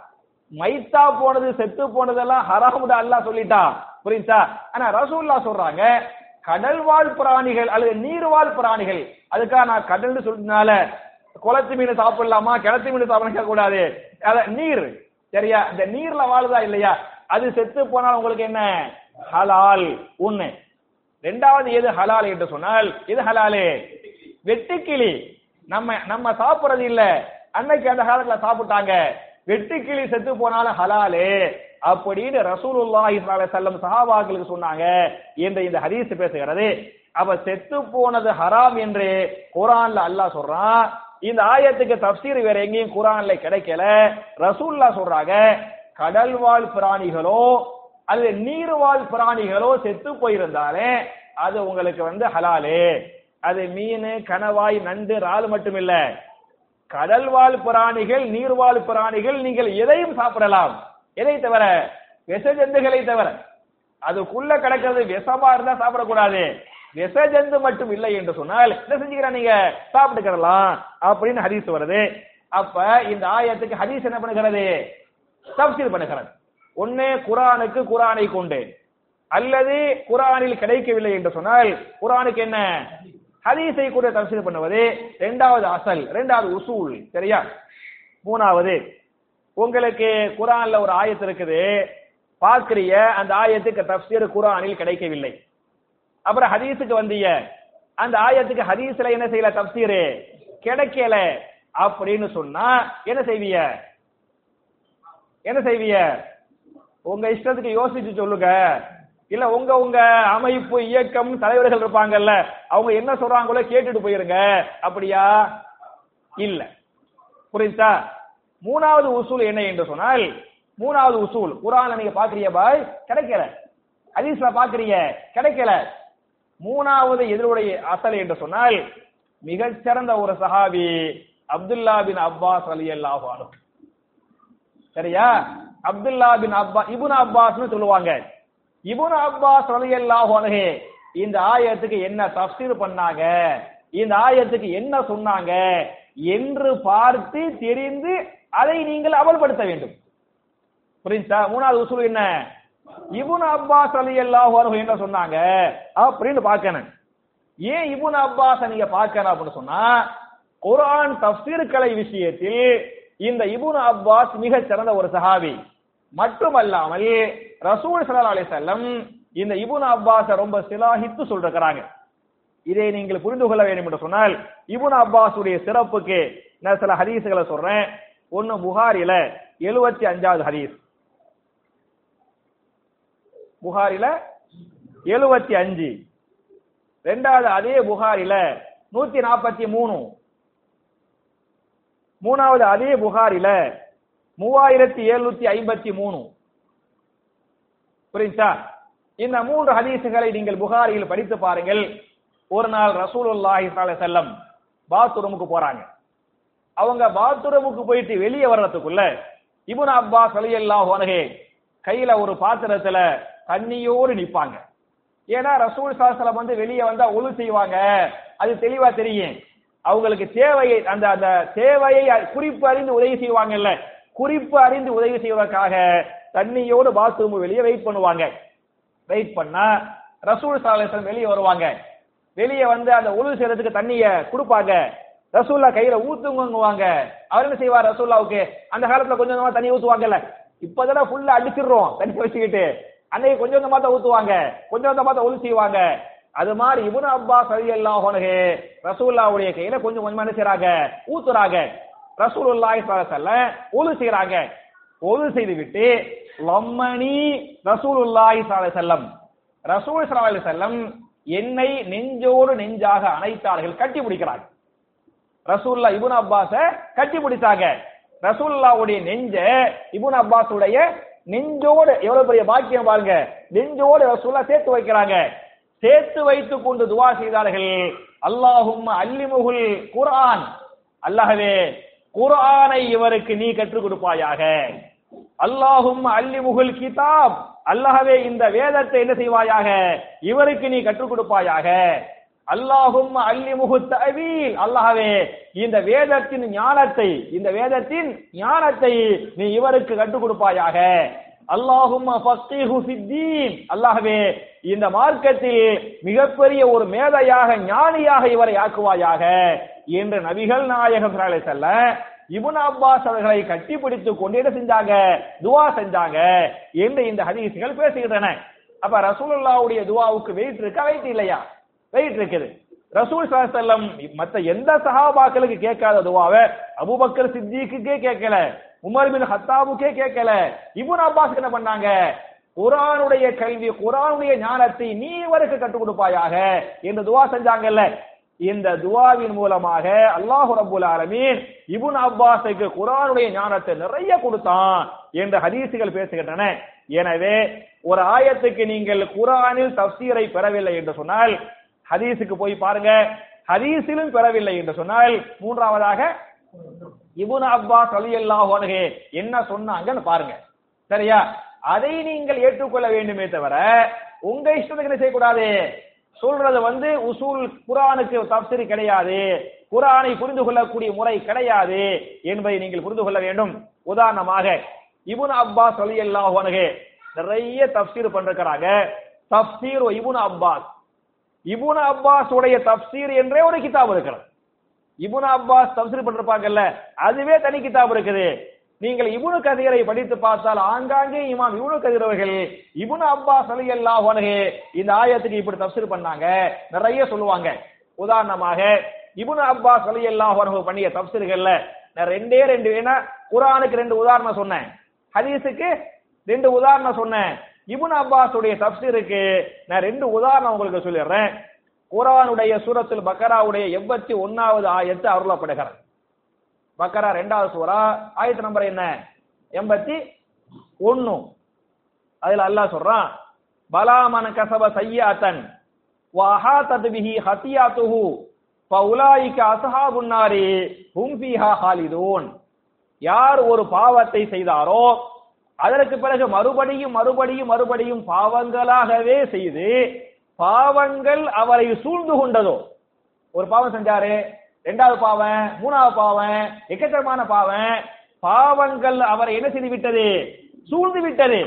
மைத்தா போனது, செத்து போனதெல்லாம் ஹராம்னு அல்லாஹ் சொல்லிட்டான். புரியுதா? ஆனா ரசூலுல்லாஹ் சொல்றாங்க கடல்வாழ் பிராணிகள் அல்லது நீர்வாழ் பிராணிகள், அதுக்காக நான் கடல்னு சொல்றதுனால குளத்து மீன் சாப்பிடலாமா, கிணத்து மீன் சாப்பிடலாம் கூடாது. நீர் சரியா? இந்த நீர்ல வாழுதா இல்லையா அது செத்து போனால் உங்களுக்கு என்ன ஹலால் ஒண்ணு. ரெண்டாவது எது ஹலால் என்று சொன்னால் எது ஹலாலு? வெட்டுக்கிளி. நம்ம சாப்பிடறது இல்ல, அன்னைக்கு அந்த காலத்துல சாப்பிட்டாங்க. வெட்டுக்கிளி செத்து போனாலும் ஹலாலு அப்படின்னு ரசூலுல்லாஹி ஸல்லல்லாஹு அலைஹி வஸல்லம் சஹாபாக்களுக்கு சொன்னாங்க என்று இந்த ஹதீஸ் பேசுகிறது. அப்ப செத்து போனது ஹராம் என்று குர்ஆன்ல அல்லாஹ் சொல்றான். இந்த ஆயத்துக்கு தஃப்ஸீர் வேற எங்கேயும் குர்ஆன்ல கிடைக்கல. ரசூலுல்லாஹ் சொல்றாங்க கடல்வாழ் பிராணிகளோ அல்லது நீர்வாழ் பிராணிகளோ செத்து போயிருந்தாலே அது உங்களுக்கு ஹலாலு. அது மீன், கணவாய், நண்டு, இறால் மட்டும் இல்ல, கடல்வாழ் பிராணிகள், நீர்வாழ் பிராணிகள் நீங்கள் எதையும் சாப்பிடலாம். எதை தவிர? விஷ ஜந்துகளை தவிர. அதுக்குள்ள கிடக்கிறது விஷமா இருந்தா சாப்பிடக்கூடாது. விஷ ஜந்து மட்டும் இல்லை என்று சொன்னால் என்ன செஞ்சுக்கிறா நீங்க சாப்பிட்டுக்கலாம் அப்படின்னு ஹதீஸ் வருது. அப்ப இந்த ஆயத்துக்கு ஹதீஸ் என்ன பண்ணுகிறது? தஃப்ஸீர் பண்ணுகிறது. ஒன்னு குர்ஆனுக்கு குர்ஆனை கொண்டு, அல்லது குர்ஆனில் கிடைக்கவில்லை என்று சொன்னால் குர்ஆனுக்கு என்ன ஹதீஸை கூட தஃப்ஸீர் பண்ணுவது. இரண்டாவது அசல், இரண்டாவது உசூல். சரியா? மூணாவது உங்களுக்கு குர்ஆன்ல ஒரு ஆயத்து இருக்குது, பாக்குறிய, அந்த ஆயத்துக்கு தஃப்ஸீர் குர்ஆனில் கிடைக்கவில்லை. அப்புறம் ஹதீஸுக்கு வந்திய, அந்த ஆயத்துக்கு ஹதீஸ்ல என்ன செய்யல? தஃப்ஸீர் கிடைக்கல அப்படின்னு சொன்னா என்ன செய்வீங்க? என்ன செய்வீங்க? உங்க இஷ்டத்துக்கு யோசிச்சு சொல்லுங்க. இல்ல உங்க உங்க அமைப்பு, இயக்கம், தலைவர்கள் இருப்பாங்கல்ல, அவங்க என்ன சொல்றாங்களோ கேட்டுட்டு போயிருங்க. அப்படியா? இல்ல. புரியுதா? மூணாவது உசூல் என்ன என்று சொன்னால், மூணாவது உசூல் குர்ஆன்ல நீங்க பாக்குறீங்க பாய் கிடைக்கல, ஹதீஸ்ல பாக்குறீங்க கிடைக்கல. மூணாவது எதிரோடைய அசல் என்று சொன்னால் மிகச்சிறந்த ஒரு சஹாபி அப்துல்லா பின் அப்பாஸ் ரலியல்லாஹு அன்ஹு. சரியா? அப்துல்லா பின் அப்பாஸ், இப்னு அப்பாஸ்னு சொல்லுவாங்க. இப்னு அப்பாஸ் ரலியல்லாஹு அன்ஹு இந்த ஆயத்துக்கு என்ன தஃப்ஸீர் பண்ணாங்க, இந்த ஆயத்துக்கு என்ன சொன்னாங்க என்று பார்த்து தெரிந்து அதை நீங்கள் அமல்படுத்த வேண்டும். புரியுதா? மூணாவது உசூல் என்ன? இப்னு அப்பாஸ் ரலியல்லாஹு அன்ஹு என்ன சொன்னாங்க அப்படின்னு பார்க்கணும். ஏன் இப்னு அப்பாஸ் நீங்க பார்க்கணும் அப்படின்னு சொன்னா குர்ஆன் தஃப்சீர் கலை விஷயத்தில் இந்த இப்னு அப்பாஸ் மிக சிறந்த ஒரு சஹாபி. மட்டுமல்லாமல் ரசூல் ஸல்லல்லாஹு அலைஹி வஸல்லம் இந்த இப்னு அப்பாஸ் ரொம்ப சிலாஹித்து சொல்றாங்க. இதை நீங்கள் புரிந்து கொள்ள வேண்டும் என்று சொன்னால் இப்னு அப்பாஸுடைய சிறப்புக்கு நான் சில ஹதீஸ்களை சொல்றேன். ஒன்னு புகாரில 75வது ஹதீஸ், புகாரில 75, ரெண்டாவது அதே புகாரில 143, மூணாவது அதே புகாரில 3753. புரியுதா? இந்த மூன்று ஹதீசுகளை நீங்கள் புகாரியில் படித்து பாருங்கள். ஒரு நாள் ரசூலுல்லாஹி ஸல்லல்லாஹு அலைஹி வஸல்லம் பாத்ரூமுக்கு போறாங்க. அவங்க பாத்ரூமுக்கு போயிட்டு வெளியே வர்றதுக்குள்ள இப்னு அப்பாஸ் ரலியல்லாஹு அன்ஹு கையில ஒரு பாத்திரத்துல தண்ணியோடு நிப்பாங்க. ஏன்னா ரசூல் ஸல்லல்லாஹு அலைஹி வஸல்லம் வந்து வெளியே வந்தா ஒழு செய்வாங்க, அது தெளிவா தெரியும். அவங்களுக்கு தேவையை அந்த அந்த தேவையை குறிப்பு அறிந்து உதவி செய்வாங்கல்ல, குறிப்பு அறிந்து உதவி செய்வதற்காக தண்ணியோடு பாத்ரூம் வெளியே வெயிட் பண்ணுவாங்க. வெயிட் பண்ணா ரசூல் ஸல்லல்லாஹு அலைஹி வஸல்லம் வெளியே வருவாங்க. வெளியே வந்து அந்த ஒழு செய்யறதுக்கு தண்ணிய கொடுப்பாங்க. ரசூல்லா கையில ஊத்துங்குவாங்க. அவர் என்ன செய்வார்? ரசூல்லாவுக்கு அந்த காலத்துல கொஞ்சம் கொஞ்சமா தண்ணி ஊத்துவாங்கல்ல, இப்பதான் ஃபுல்லா அடிச்சிடுறோம் தண்ணி வச்சுக்கிட்டு, அன்னைக்கு கொஞ்சம் கொஞ்சமா தான் ஊத்துவாங்க, கொஞ்சம் கொஞ்சமா தான் ஒழு செய்வாங்க. அது மாதிரி இப்னு அப்பாஸ் ரலியல்லாஹு அன்ஹு ரசூலுல்லாஹ்வுடைய கையில கொஞ்சம் கொஞ்சமா என்ன செய்றாங்க? ஊத்துறாங்க. ரசூலுல்லாஹி ஸல்லல்லாஹு அலைஹி வஸல்லம் ஒழு செய்றாங்க. ஒழு செய்து விட்டு லம்மனி ரசூலுல்லாஹி ஸல்லல்லாஹு அலைஹி வஸல்லம், ரசூல் ஸல்லல்லாஹு அலைஹி வஸல்லம் என்னை நெஞ்சோடு நெஞ்சாக அணைத்தார்கள், கட்டி பிடிக்கிறாங்க. ரசூலுல்லாஹ் இப்னு அப்பாஸ கட்டி பிடிச்சாங்க. ரசூலுல்லாஹ்வுடைய நெஞ்ச இப்னு அப்பாஸுடைய நெஞ்சோடு, எவ்வளவு பெரிய பாக்கியம் பாருங்க, நெஞ்சோடு ரசூலுல்லாஹ் சேர்த்து வைக்கிறாங்க. சேர்த்து வைத்துக் கொண்டு துஆ செய்தார்கள், அல்லாஹும்ம அல்லிமுல் குர்ஆன், அல்லாஹ்வே குர்ஆனை இவருக்கு நீ கற்றுக் கொடுப்பாயாக, அல்லாஹும்ம அல்லிமுல் கிதாப், அல்லாஹ்வே இந்த வேதத்தை என்ன செய்வாயாக, இவருக்கு நீ கற்றுக் கொடுப்பாயாக, அல்லாஹும்ம அல்லிமுல் தஅவீல், அல்லாஹ்வே இந்த வேதத்தின் ஞானத்தை நீ இவருக்கு கற்றுக் கொடுப்பாயாக, அல்லாஹும்ம ஃபக்ஹு ஃபித்தீன், அல்லாஹ்வே இந்த மார்க்கத்தில் மிகப்பெரிய ஒரு மேதையாக ஞானியாக இவரை ஆக்குவாயாக என்று நபிகள் நாயகம் ஸல்லல்லாஹு அலைஹி வஸல்லம் இப்னு அப்பாஸ் அவர்களை கட்டிப்பிடித்துக் கொண்டு என்ன செஞ்சாங்க? துஆ செஞ்சாங்க என்று இந்த ஹதீஸ்கள் பேசுகின்றன. அப்ப ரசூலுல்லாஹ்வுடைய துஆவுக்கு வெயிட் இருக்கா? வெயிட் இல்லையா? வெயிட் இருக்குது. ரசூல் ஸல்லல்லாஹு அலைஹி வஸல்லம் மற்ற எந்த சஹாபாக்களுக்கு கேட்காத துஆவை அபூபக்கர் சித்திக்குக்கே கேட்கல, உமர் பின் ஹத்தாபுக்கே கேட்கல, இப்னு அப்பாஸ் என்ன பண்ணாங்க? குர்ஆனுடைய கல்வி, குர்ஆனுடைய ஞானத்தை நீ இவருக்கு கற்றுக் கொடுப்பாயாக என்று துஆ செஞ்சாங்கல்ல. இந்த துஆவின் மூலமாக அல்லாஹ் ரப்பல் ஆலமீன் இப்னு அப்பாஸுக்கு குர்ஆனுடைய ஞானத்தை நிறைய கொடுத்தான் என்று ஹதீசுகள் பேசுகின்றன. எனவே ஒரு ஆயத்துக்கு நீங்கள் குர்ஆனில் தஃப்சீரை பெறவில்லை என்று சொன்னால் ஹதீஸுக்கு போய் பாருங்க. ஹதீஸிலும் பெறவில்லை என்று சொன்னால் மூன்றாவதாக இப்னு அப்பாஸ் ரலியல்லாஹு அன்ஹு என்ன சொன்னாங்கன்னு பாருங்க. சரியா? அதை நீங்கள் ஏற்றுக்கொள்ள வேண்டுமே தவிர உங்க இஷ்டத்துக்கு என்ன செய்யக்கூடாது. சொல்றது வந்து உசூல் குர்ஆனுக்கு தஃப்சீர் கிடையாது, குர்ஆனை புரிந்து கொள்ளக்கூடிய முறை கிடையாது என்பதை நீங்கள் புரிந்து கொள்ள வேண்டும். உதாரணமாக இப்னு அப்பாஸ் ரலியல்லாஹு அன்ஹு நிறைய தஃப்சீர் பண்றாங்க. தஃப்சீர் இப்னு அப்பாஸ், இப்னு அப்பாஸ் உடைய தஃப்சீர் என்றே ஒரு கிதாப் இருக்கிறது. இப்னு அப்பாஸ் தஃப்சீர் பண்ணிருப்பாங்கல்ல, அதுவே தனி கிதாப் இருக்குது. நீங்கள் இப்னு கதீரை படித்து பார்த்தால் ஆங்காங்கே இமாம் இப்னு கதீர் அவர்கள் இப்னு அப்பாஸ் ரலியல்லாஹு அன்ஹு இந்த ஆயத்துக்கு இப்படி தஃப்சீர் பண்ணாங்க நிறைய சொல்லுவாங்க. உதாரணமாக இப்னு அப்பாஸ் ரலியல்லாஹு அன்ஹு பண்ணிய தஃப்சீர்கள்ல நான் ரெண்டு ஏன்னா குர்ஆனுக்கு 2 உதாரணம் சொன்னேன், ஹதீஸுக்கு 2 உதாரணம் சொன்னேன். இப்னு அப்பாஸ் உடைய தஃப்சீருக்கு நான் 2 உதாரணம் உங்களுக்கு சொல்லிடுறேன். குர்ஆனுடைய சூரத்துல் பக்கராவுடைய 81வது ஆயத்து அருளப்படுகிறது. பக்கரா 2வது சூரா, ஆயத்து நம்பர் என்ன? 81. அதுல அல்லாஹ் சொல்றான், பலா மன் கஸப சய்யாத்தன் வ அஹாதத் பிஹி ஹதியாத்துஹு ஃபஉலாயிக அஸ்ஹாபுன் நாரி ஹும் ஃபீஹா ஹாலிதூன். யார் ஒரு பாவத்தை செய்தாரோ அதற்கு பிறகு மறுபடியும் பாவங்களாகவே செய்து பாவங்கள் அவரை சூழ்ந்து கொண்டதோ, ஒரு பாவம் செஞ்சாரு, 2வது பாவம், 3வது பாவம், எக்கச்சக்கமான பாவம், பாவங்கள் அவரை என்ன செய்து விட்டது? சூழ்ந்து விட்டது.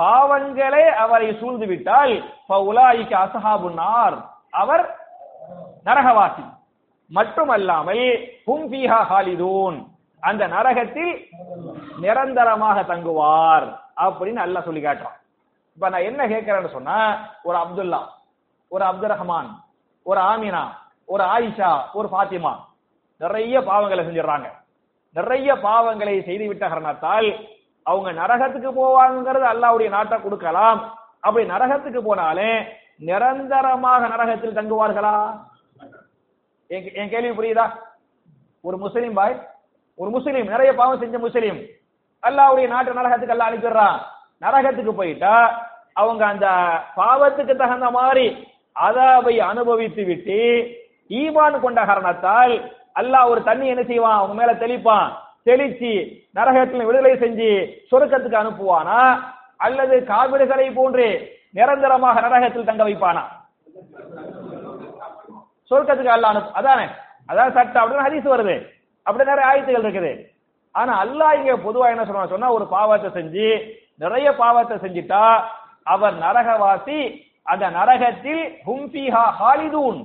பாவங்களே அவரை சூழ்ந்து விட்டால் ஃபஉலாயிக அஸ்ஹாபுன் நார், அவர் நரகவாசி. மட்டுமல்லாமல் ஹும் ஃபீஹா ஹாலிதூன், அந்த நரகத்தில் நிரந்தரமாக தங்குவார் அப்படின்னு அல்லாஹ் சொல்லி காட்டுறான். இப்ப நான் என்ன கேட்கிறேன்னு சொன்னா, ஒரு அப்துல்லா, ஒரு அப்துல் ரஹ்மான், ஒரு ஆமினா, ஒரு ஆயிஷா, ஒரு ஃபாத்திமா நிறைய பாவங்களை செஞ்சிடறாங்க. நிறைய பாவங்களை செய்து விட்ட காரணத்தால் அவங்க நரகத்துக்கு போவாங்கிறது அல்லாஹ்வுடைய நாட்டை கொடுக்கலாம். அப்படி நரகத்துக்கு போனாலே நிரந்தரமாக நரகத்தில் தங்குவார்களா? என் கேள்வி புரியுதா? ஒரு முஸ்லீம் பாய், ஒரு முஸ்லீம் நிறைய பாவம் செஞ்ச முஸ்லீம், அல்லாஹ்வுடைய நாட்டு நரகத்துக்கு அல்லாஹ் அனுப்பிடுறான். நரகத்துக்கு போயிட்டா அவங்க அந்த பாவத்துக்கு தகுந்த மாதிரி அதாபை அனுபவித்து விட்டு ஈமான் கொண்ட காரணத்தால் அல்லாஹ் ஒரு தண்ணி என்ன செய்வான், அவங்க மேல தெளிப்பான். தெளிச்சு நரகத்தில் விடுதலை செஞ்சு சொர்க்கத்துக்கு அனுப்புவானா, அல்லது காபிர்களை போன்று நிரந்தரமாக நரகத்தில் தங்க வைப்பானா? சொர்க்கத்துக்கு அல்லாஹ் அனுப்பு, அதானே, அதான் சட்டம் அப்படின்னு ஹதீஸ் வருது, அப்படி நிறைய ஆயத்துகள் இருக்குது. ஆனா அல்லாஹ் இங்க பொதுவா என்ன சொல்றான்னு சொன்னா, ஒரு பாவத்தை செஞ்சு நிறைய பாவத்தை செஞ்சிட்டா அவர் நரகவாசி, அந்த நரகத்தில் ஹும் ஃபீஹா ஹாலிதூன்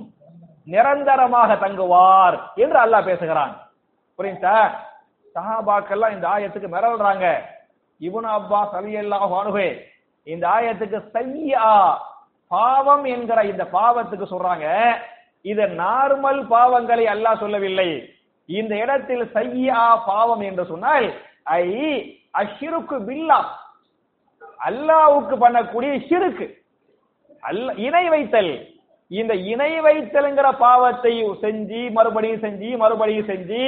நிரந்தரமாக தங்குவார் என்று அல்லாஹ் பேசுகிறான். புரியுதா? சஹாபாக்கெல்லாம் இந்த ஆயத்துக்கு மிரள்றாங்க. இப்னு அப்பாஸ் ரலியல்லாஹு அன்ஹு இந்த ஆயத்துக்கு சய்யா பாவம் என்கிற இந்த பாவத்துக்கு சொல்றாங்க. இது நார்மல் பாவங்களை அல்லாஹ் சொல்லவில்லை. இந்த இடத்தில் சய்யா பாவம் என்று சொன்னால் ஐ அஷ்ருக்கு பில்லாஹ், அல்லாஹ்வுக்கு பண்ணக்கூடிய ஷிர்க், அல்ல இணை வைத்தல். இந்த இணை வைத்தல்ங்கிற பாவத்தை செஞ்சு மறுபடியும் செஞ்சு மறுபடியும் செஞ்சு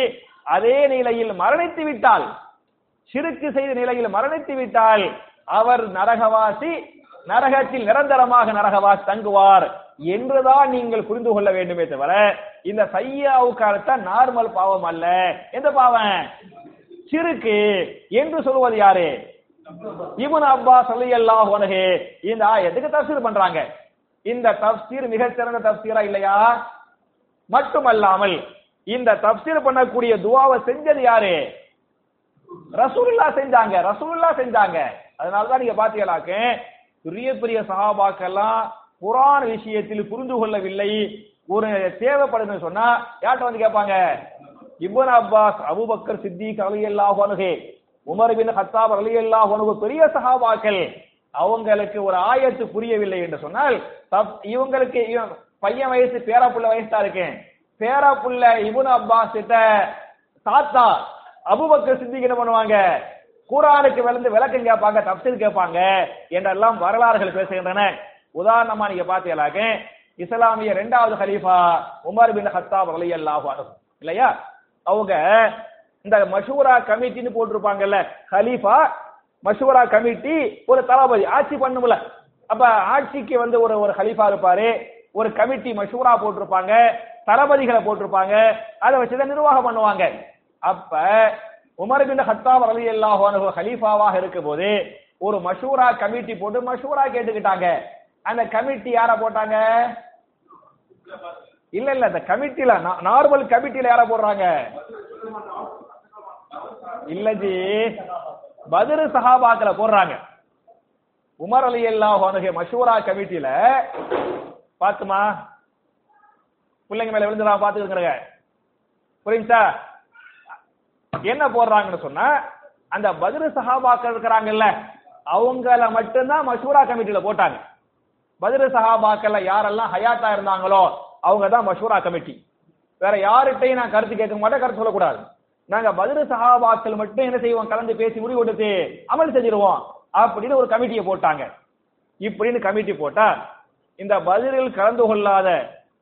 அதே நிலையில் மரணித்து விட்டால், ஷிர்க் செய்த நிலையில் மரணித்து விட்டால் அவர் நரகவாசி, நரகத்தில் நிரந்தரமாக நரகவாசி தங்குவார் என்றுதான் நீங்கள் புரிந்து கொள்ள வேண்டுமே தவிர இந்த சையாவுக்கான நார்மல் பாவம் அல்ல. எந்த பாவம்? ஷிர்க் என்று சொல்வது யாரு? இப்னு அப்பாஸ் ரலியல்லாஹு அன்ஹு இந்த ஆயத்துக்கு தஃப்சீர் பண்றாங்க. இந்த தஃப்சீர் மிகச்சிறந்த தஃப்சீரா இல்லையா? மட்டுமல்லாமல் இந்த தஃப்சீர் பண்ணக்கூடிய துஆவை செஞ்சது யாரு? ரசூலுல்லாஹ் செஞ்சாங்க, ரசூலுல்லாஹ் செஞ்சாங்க. அதனால தான் நீங்க பாத்தீங்களாக்கு பெரிய பெரிய சஹாபாக்கெல்லாம் குர்ஆன் விஷயத்தில் புரிந்து கொள்ளவில்லை. ஒரு தேவைப்படுதுன்னு சொன்னா யார்ட்ட வந்து கேட்பாங்க? இப்னு அப்பாஸ், அபூபக்கர் சித்திக் ரலியல்லாஹு அன்ஹு, உமர் பின் கத்தாப் ரலியல்லாஹு அன்ஹு பெரிய சஹாபாக்கள். அவங்களுக்கு ஒரு ஆயத்து புரியவில்லை என்று சொன்னால், இவங்களுக்கு பையன் வயசு, பேராப்புள்ள வயசு தான் இருக்கேன், பேராப்புள்ள இப்னு அப்பாஸ் கிட்ட தாத்தா அபூபக்கர் சித்திக் என்ன பண்ணுவாங்க? குர்ஆனுக்கு விளந்து விளக்கம் கேட்பாங்க, தஃப்சீர் கேட்பாங்க என்றெல்லாம் வரலாறுகள் பேசுகின்றன. உதாரணமா நீங்க பாத்தீங்களாக்க இஸ்லாமிய இரண்டாவது ஹலீஃபா உமர் பின் கத்தாப் ரலியல்லாஹு அன்ஹு இல்லையா, அவங்க இந்த மஷூரா கமிட்டின்னு போட்டிருப்பாங்கல்ல, ஹலீஃபா மஷூரா கமிட்டி ஒரு தளபதி ஆட்சி பண்ணும்ல, அப்ப ஆட்சிக்கு வந்து ஒரு ஹலீஃபா இருப்பாரு, ஒரு கமிட்டி மஷூரா போட்டிருப்பாங்க, தளபதிகளை போட்டிருப்பாங்க, அதை வச்சுதான் நிர்வாகம் பண்ணுவாங்க. அப்ப உமர் பின் கத்தாப் ரலியல்லாஹு அன்ஹு ஹலீஃபாவாக இருக்கும் போது ஒரு மஷூரா கமிட்டி போட்டு மஷூரா கேட்டுக்கிட்டாங்க. அந்த கமிட்டி யார போட்டாங்க? இல்ல இல்ல, இந்த கமிட்டில நார்மல் கமிட்டியில யார போடுறாங்க? இல்லஜி பத்ரு சஹாபாக்களை போடுறாங்க. உமர் ரலியல்லாஹு அன்ஹு மஷூரா கமிட்டில பாத்துமா பிள்ளைங்க மேல விழுந்துடா பாத்துக்கிறங்க, புரியுதா? என்ன போடுறாங்கன்னு சொன்னா, அந்த பத்ரு சஹாபாக்கள் இருக்கிறாங்கல்ல, அவங்கள மட்டும்தான் மஷூரா கமிட்டியில போட்டாங்க. பத்ரு சஹாபாக்கள் யாரெல்லாம் ஹயாத்தா இருந்தாங்களோ அவங்க தான் மஷூரா கமிட்டி. வேற யார்கிட்டையும் நான் கருத்து கேட்க மாட்டேன், கருத்து சொல்லக்கூடாது. நாங்க பத்ரு சஹாபாக்கள் மட்டும் என்ன செய்வோம், கலந்து பேசி முடிவு எடுத்து அமல் செஞ்சிருவோம் அப்படின்னு ஒரு கமிட்டியை போட்டாங்க. இப்படின்னு கமிட்டி போட்டா இந்த பத்ரில் கலந்து கொள்ளாத,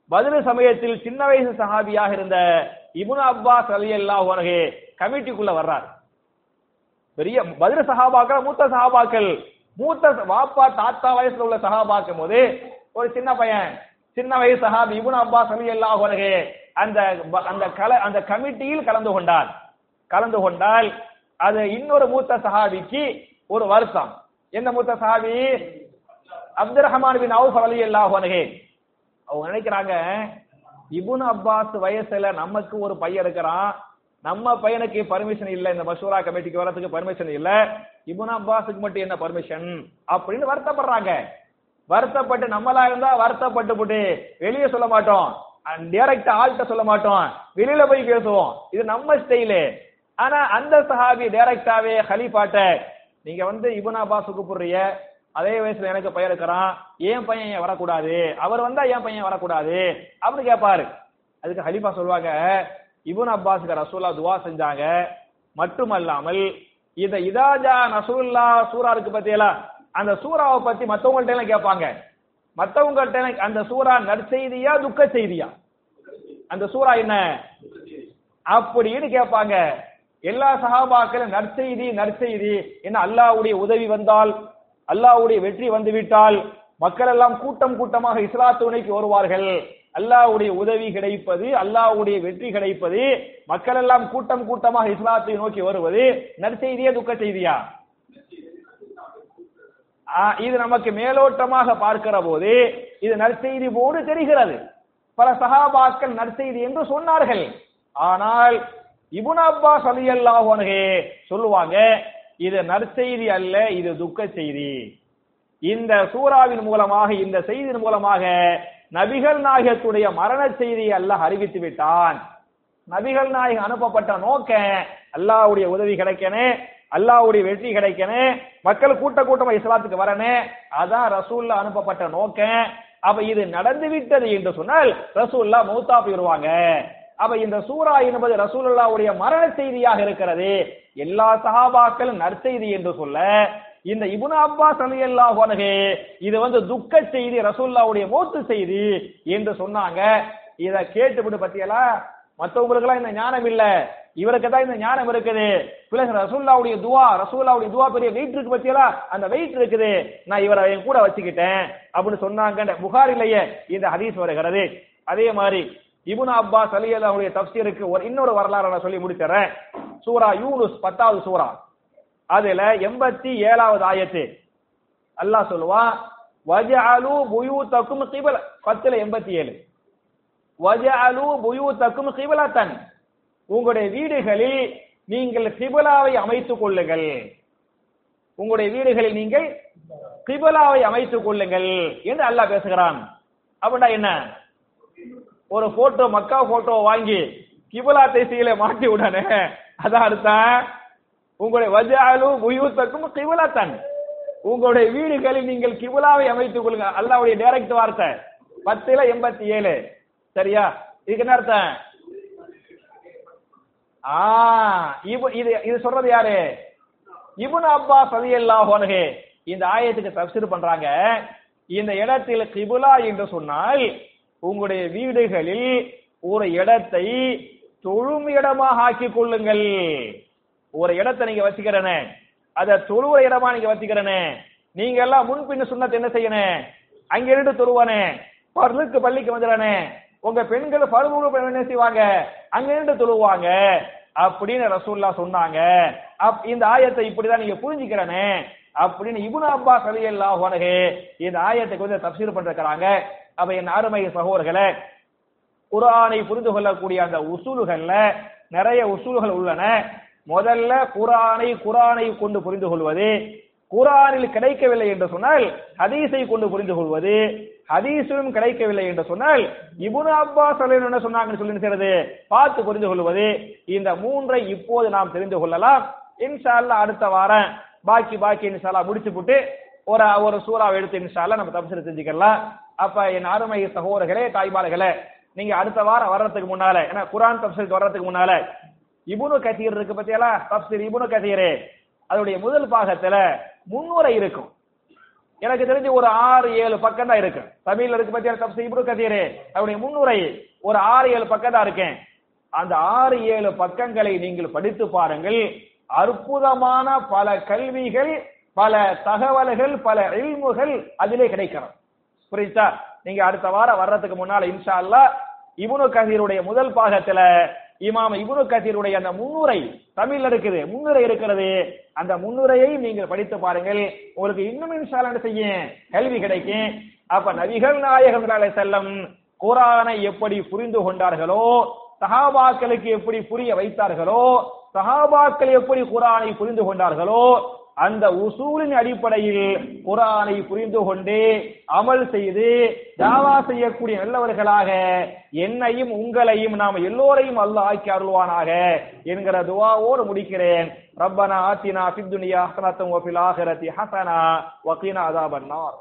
பத்ரு சமயத்தில் சின்ன வயசு சஹாபியாக இருந்த இப்னு அப்பாஸ் ரலியல்லாஹு அன்ஹு கமிட்டிக்குள்ள வர்றாரு. பெரிய பத்ரு சஹாபாக்கள், மூத்த சஹாபாக்கள், மூத்த வாப்பா தாத்தா வயசுல உள்ள சஹாபாக்கும் போது ஒரு சின்ன பையன், சின்ன வயசு சஹாபி இப்னு அப்பாஸ் ரலியல்லாஹு அன்ஹு அந்த கமிட்டியில் கலந்து கொண்டால் அது இன்னொரு மூத்த சஹாபிக்கு ஒரு வருத்தம். என்ன மூத்த சஹாபி? அப்துல் ரஹ்மான் பின் அவுஃப் ரலியல்லாஹு அன்ஹு. அவங்க நினைக்கிறாங்க, இப்னு அப்பாஸ் வயசுல நமக்கு ஒரு பையன் இருக்கிறான், நம்ம பையனுக்கு பர்மிஷன் இல்ல, இந்த மஷூரா கமிட்டிக்கு வரதுக்கு பர்மிஷன் இல்ல, இப்னு அப்பாஸுக்கு மட்டும் என்ன பர்மிஷன் அப்படின்னு வருத்தப்படுறாங்க. வருத்தப்பட்டு நம்மளா இருந்தா வருத்தப்பட்டு வெளியே சொல்ல மாட்டோம், டைரக்டா ஆள்கிட்ட சொல்ல மாட்டோம், வெளியில போய் பேசுவோம். இது நம்ம ஸ்டைலு. ஆனா அந்த சஹாபி டைரக்டாவே ஹலீஃபாட்ட, நீங்க இப்னு அப்பாஸுக்கு போறிய அதே வயசுல எனக்கு பையன் இருக்கிறான், ஏன் பையன் வரக்கூடாது, அவர் வந்தா ஏன் பையன் வரக்கூடாது அப்படின்னு கேட்பாரு. அதுக்கு ஹலீஃபா சொல்வாங்க, இப்னு அப்பாஸுக்கு ரசூலுல்லாஹ் துஆ செஞ்சாங்க, மட்டுமல்லாமல் இத இதாஜா ரசூலுல்லாஹ் சூரா இருக்கு பத்தியலா, அந்த சூறாவை பத்தி மத்தவங்கள்ட்ட எல்லாம் கேட்பாங்க. மத்தவங்கள்ட்ட அந்த சூரா நற்செய்தியா துக்க செய்தியா, அந்த சூரா என்ன அப்படின்னு கேட்பாங்க. எல்லா சஹாபாக்களும் நற்செய்தி நற்செய்தி என்ன, அல்லாஹ்வுடைய உதவி வந்தால், அல்லாஹ்வுடைய வெற்றி வந்துவிட்டால் மக்கள் எல்லாம் கூட்டம் கூட்டமாக இஸ்லாத்துணைக்கு வருவார்கள், அல்லாஹ்வுடைய உதவி கிடைப்பது, அல்லாஹ்வுடைய வெற்றி கிடைப்பது, மக்கள் எல்லாம் கூட்டம் கூட்டமாக இஸ்லாத்தை நோக்கி வருவது நற்செய்தியா துக்க செய்தியா? இது நமக்கு மேலோட்டமாக பார்க்கிற போது இது நற்செய்தி போடு தெரிகிறது. பல சஹாபாக்கள் நற்செய்தி என்று சொன்னார்கள். ஆனால் இப்னு அப்பாஸ் ரலியல்லாஹு அன்ஹு சொல்லுவாங்க, இது நற்செய்தி அல்ல, இது துக்க செய்தி. இந்த சூறாவின் மூலமாக, இந்த செய்தியின் மூலமாக நபிகள் நாயகத்துடைய மரண செய்தியை அல்லாஹ் அறிவித்து விட்டான். நபிகள் நாயகம் அனுப்பப்பட்ட நோக்கம் அல்லாஹ்வுடைய உதவி கிடைக்கணும், அல்லாஹ்வுடைய வெற்றி கிடைக்கணும், மக்கள் கூட்ட கூட்டமா இஸ்லாத்துக்கு வரணும், அதான் ரசூலுல்லாஹ் அனுப்பப்பட்ட நோக்கம். அப்ப இது நடந்து விட்டது என்று சொன்னால் ரசூலுல்லாஹ் மௌத்தா போயிருவாங்க. அப்ப இந்த சூரா என்பது ரசூலுல்லாஹ்வுடைய மரண செய்தியாக இருக்கிறது. எல்லா சஹாபாக்களும் நற்செய்தி என்று சொல்ல, இந்த இப்னு அப்பாஸ் ரலியல்லாஹு அன்ஹு இது துக்க செய்தி, ரசூலுல்லாஹ்வுடைய மௌத்து செய்தி என்று சொன்னாங்க. இத கேட்டுவிட்டு பத்தியலா மற்றவங்களுக்கு எல்லாம் இந்த ஞானம் இல்ல, இவருக்கு தான் இந்த ஞானம் இருக்குது. ரசூலுல்லாஹ்வுடைய துஆ, ரசூலுல்லாஹ்வுடைய துஆ பெரிய வெயிட் இருக்கு பத்தியலா, அந்த வெயிட் இருக்குது, நான் இவரை என் கூட வச்சுக்கிட்டேன் அப்படின்னு சொன்னாங்க. புகாரிலேயே இந்த ஹதீஸ் வருகிறது. அதே மாதிரி இப்னு அப்பாஸ் ரலியல்லாஹு தஃப்ஸீருக்கு ஒரு இன்னொரு வரலாறு நான் சொல்லி முடிச்சறேன். சூரா யூனுஸ் 10வது சூரா, அதுல 87வது ஆயத்து அல்லாஹ் சொல்லுவான், வஜஅலு புயூதகும் கிப்ல, 10ல 87, வஜஅலு புயூதகும் கிப்லதன், உங்களுடைய வீடுகளில் நீங்கள் கிப்லாவை அமைத்துக் கொள்ளுங்கள், உங்களுடைய வீடுகளில் நீங்கள் கிப்லாவை அமைத்துக் கொள்ளுங்கள் என்று அல்லாஹ் பேசுகிறான். அப்படின்னா என்ன, ஒரு போட்டோ, மக்கா போட்டோ வாங்கி கிப்லா திசையில மாட்டி விடானே, அதான் அர்த்தம். உங்களுடைய வஜஅலு புயூதக்கும் கிப்லதன், உங்களுடைய வீடுகளில் நீங்கள் கிப்லாவை அமைத்துக் கொள்ளுங்க. அல்லாஹ்வுடைய டைரக்ட் வார்த்தை 10ல 87. சரியா? இதுக்கு என்ன அர்த்தம்? இது சொல்றது யாரு? இப்னு அப்பாஸ் ரலியல்லாஹு அன்ஹு இந்த ஆயத்துக்கு தஃப்ஸீர் பண்றாங்க. இந்த இடத்தில் கிப்லா என்று சொன்னால் உங்களுடைய வீடுகளில் ஒரு இடத்தை தொழும் இடமாக ஆக்கிக் கொள்ளுங்கள். ஒரு இடத்தை நீங்க வச்சுக்கிறனே, அதை தொழுகிற இடமா நீங்க வச்சுக்கிறனே. நீங்க எல்லாம் முன்பின் சுண்ணத்தை என்ன செய்யணும்? அங்கிருந்து தொழுவானே, பள்ளிக்கு பள்ளிக்கு வந்துடானே, உங்க பெண்கள் பருவ என்ன செய்வாங்க? அங்கிருந்து தொழுவாங்க அப்படின்னு ரசூலுல்லாஹ் சொன்னாங்க. இந்த ஆயத்தை இப்படிதான் நீங்க புரிஞ்சுக்கிறனே அப்படின்னு இப்னு அப்பாஸ் ரலியல்லாஹு அன்ஹு இந்த ஆயத்துக்கு தஃப்ஸீர் பண்றாங்க. அப்ப என் அருமை சகோதரர்களே, குர்ஆனை புரிந்து கொள்ளக்கூடிய அந்த உசூல்கள்ல நிறைய உசூல்கள் உள்ளன. முதல்ல குர்ஆனை கொண்டு புரிந்து கொள்வது, குர்ஆனில் கிடைக்கவில்லை என்று சொன்னால் ஹதீஸை கொண்டு புரிந்து கொள்வது, ஹதீஸிலும் கிடைக்கவில்லை என்று சொன்னால் இப்னு அப்பாஸ் ரலியல்லாஹு அன்ஹு சொன்னாங்கன்னு சொல்லி பார்த்து புரிந்து கொள்வது. இந்த மூன்றை இப்போது நாம் தெரிந்து கொள்ளலாம். இன்ஷா அல்லாஹ் அடுத்த வாரம் பாக்கி இன்ஷா அல்லாஹ் முடிச்சு போட்டு ஒரு சூறாவை எடுத்து இன்ஷா அல்லாஹ் நம்ம தஃப்ஸீர் செஞ்சுக்கலாம். அப்ப என் அருமை சகோதரர்களே, தாய்மார்களே, நீங்க அடுத்த வாரம் வர்றதுக்கு முன்னால, ஏன்னா குர்ஆன் தஃப்ஸீர் வர்றதுக்கு முன்னால இப்னு கதீர் இருக்கு பத்தியலா, தஃப்ஸீர் இப்னு கதீர், அதோடைய முதல் பாகத்துல 300 இருக்கும். எனக்கு தெரிஞ்சு ஒரு 6-7 பக்கம் தான் இருக்கு. தமிழ்ல இருக்கு பத்தியா தஃப்ஸீர் இப்னு கதீர், அதோடைய 300 ஒரு 6-7 பக்கம் தான் இருக்கேன். அந்த 6-7 பக்கங்களை நீங்கள் படித்து பாருங்கள். அற்புதமான பல கல்விகள், பல தகவல்கள், பல இல்முகள் அதிலே கிடைக்கிறது. புரியுதா? நீங்க அடுத்த வாரம் வர்றதுக்கு முன்னால இன்ஷா அல்லாஹ் இப்னு கதீருடைய முதல் பாகத்துல இமாம் இப்னு கதீருடைய அந்த 300 தமிழ்ல இருக்குது, 300 இருக்கிறது. அந்த 300ஐ நீங்கள் படித்து பாருங்கள். உங்களுக்கு இன்னும் இன்ஷா அல்லாஹ் என்ன செய்யும்? கேள்வி கிடைக்கும். அப்ப நபிகள் நாயகம் ஸல்லல்லாஹு அலைஹி வஸல்லம் குர்ஆனை எப்படி புரிந்து கொண்டார்களோ, சஹாபாக்களுக்கு எப்படி புரிய வைத்தார்களோ, சஹாபாக்கள் எப்படி குர்ஆனை புரிந்து கொண்டார்களோ, அந்த உசூலின் அடிப்படையில் குர்ஆனை புரிந்து கொண்டு அமல் செய்து தாவா செய்யக்கூடிய நல்லவர்களாக என்னையும் உங்களையும் நாம் எல்லோரையும் அல்லாஹ் ஆக்கி அருள்வானாக என்கிற துஆவோடு முடிக்கிறேன். ரப்பனா ஆத்தினா ஃபித் துன்யா ஹஸனத்தன் வ ஃபில் ஆஹிரத்தி ஹஸனா வ கீனா அஸாபன் நார்.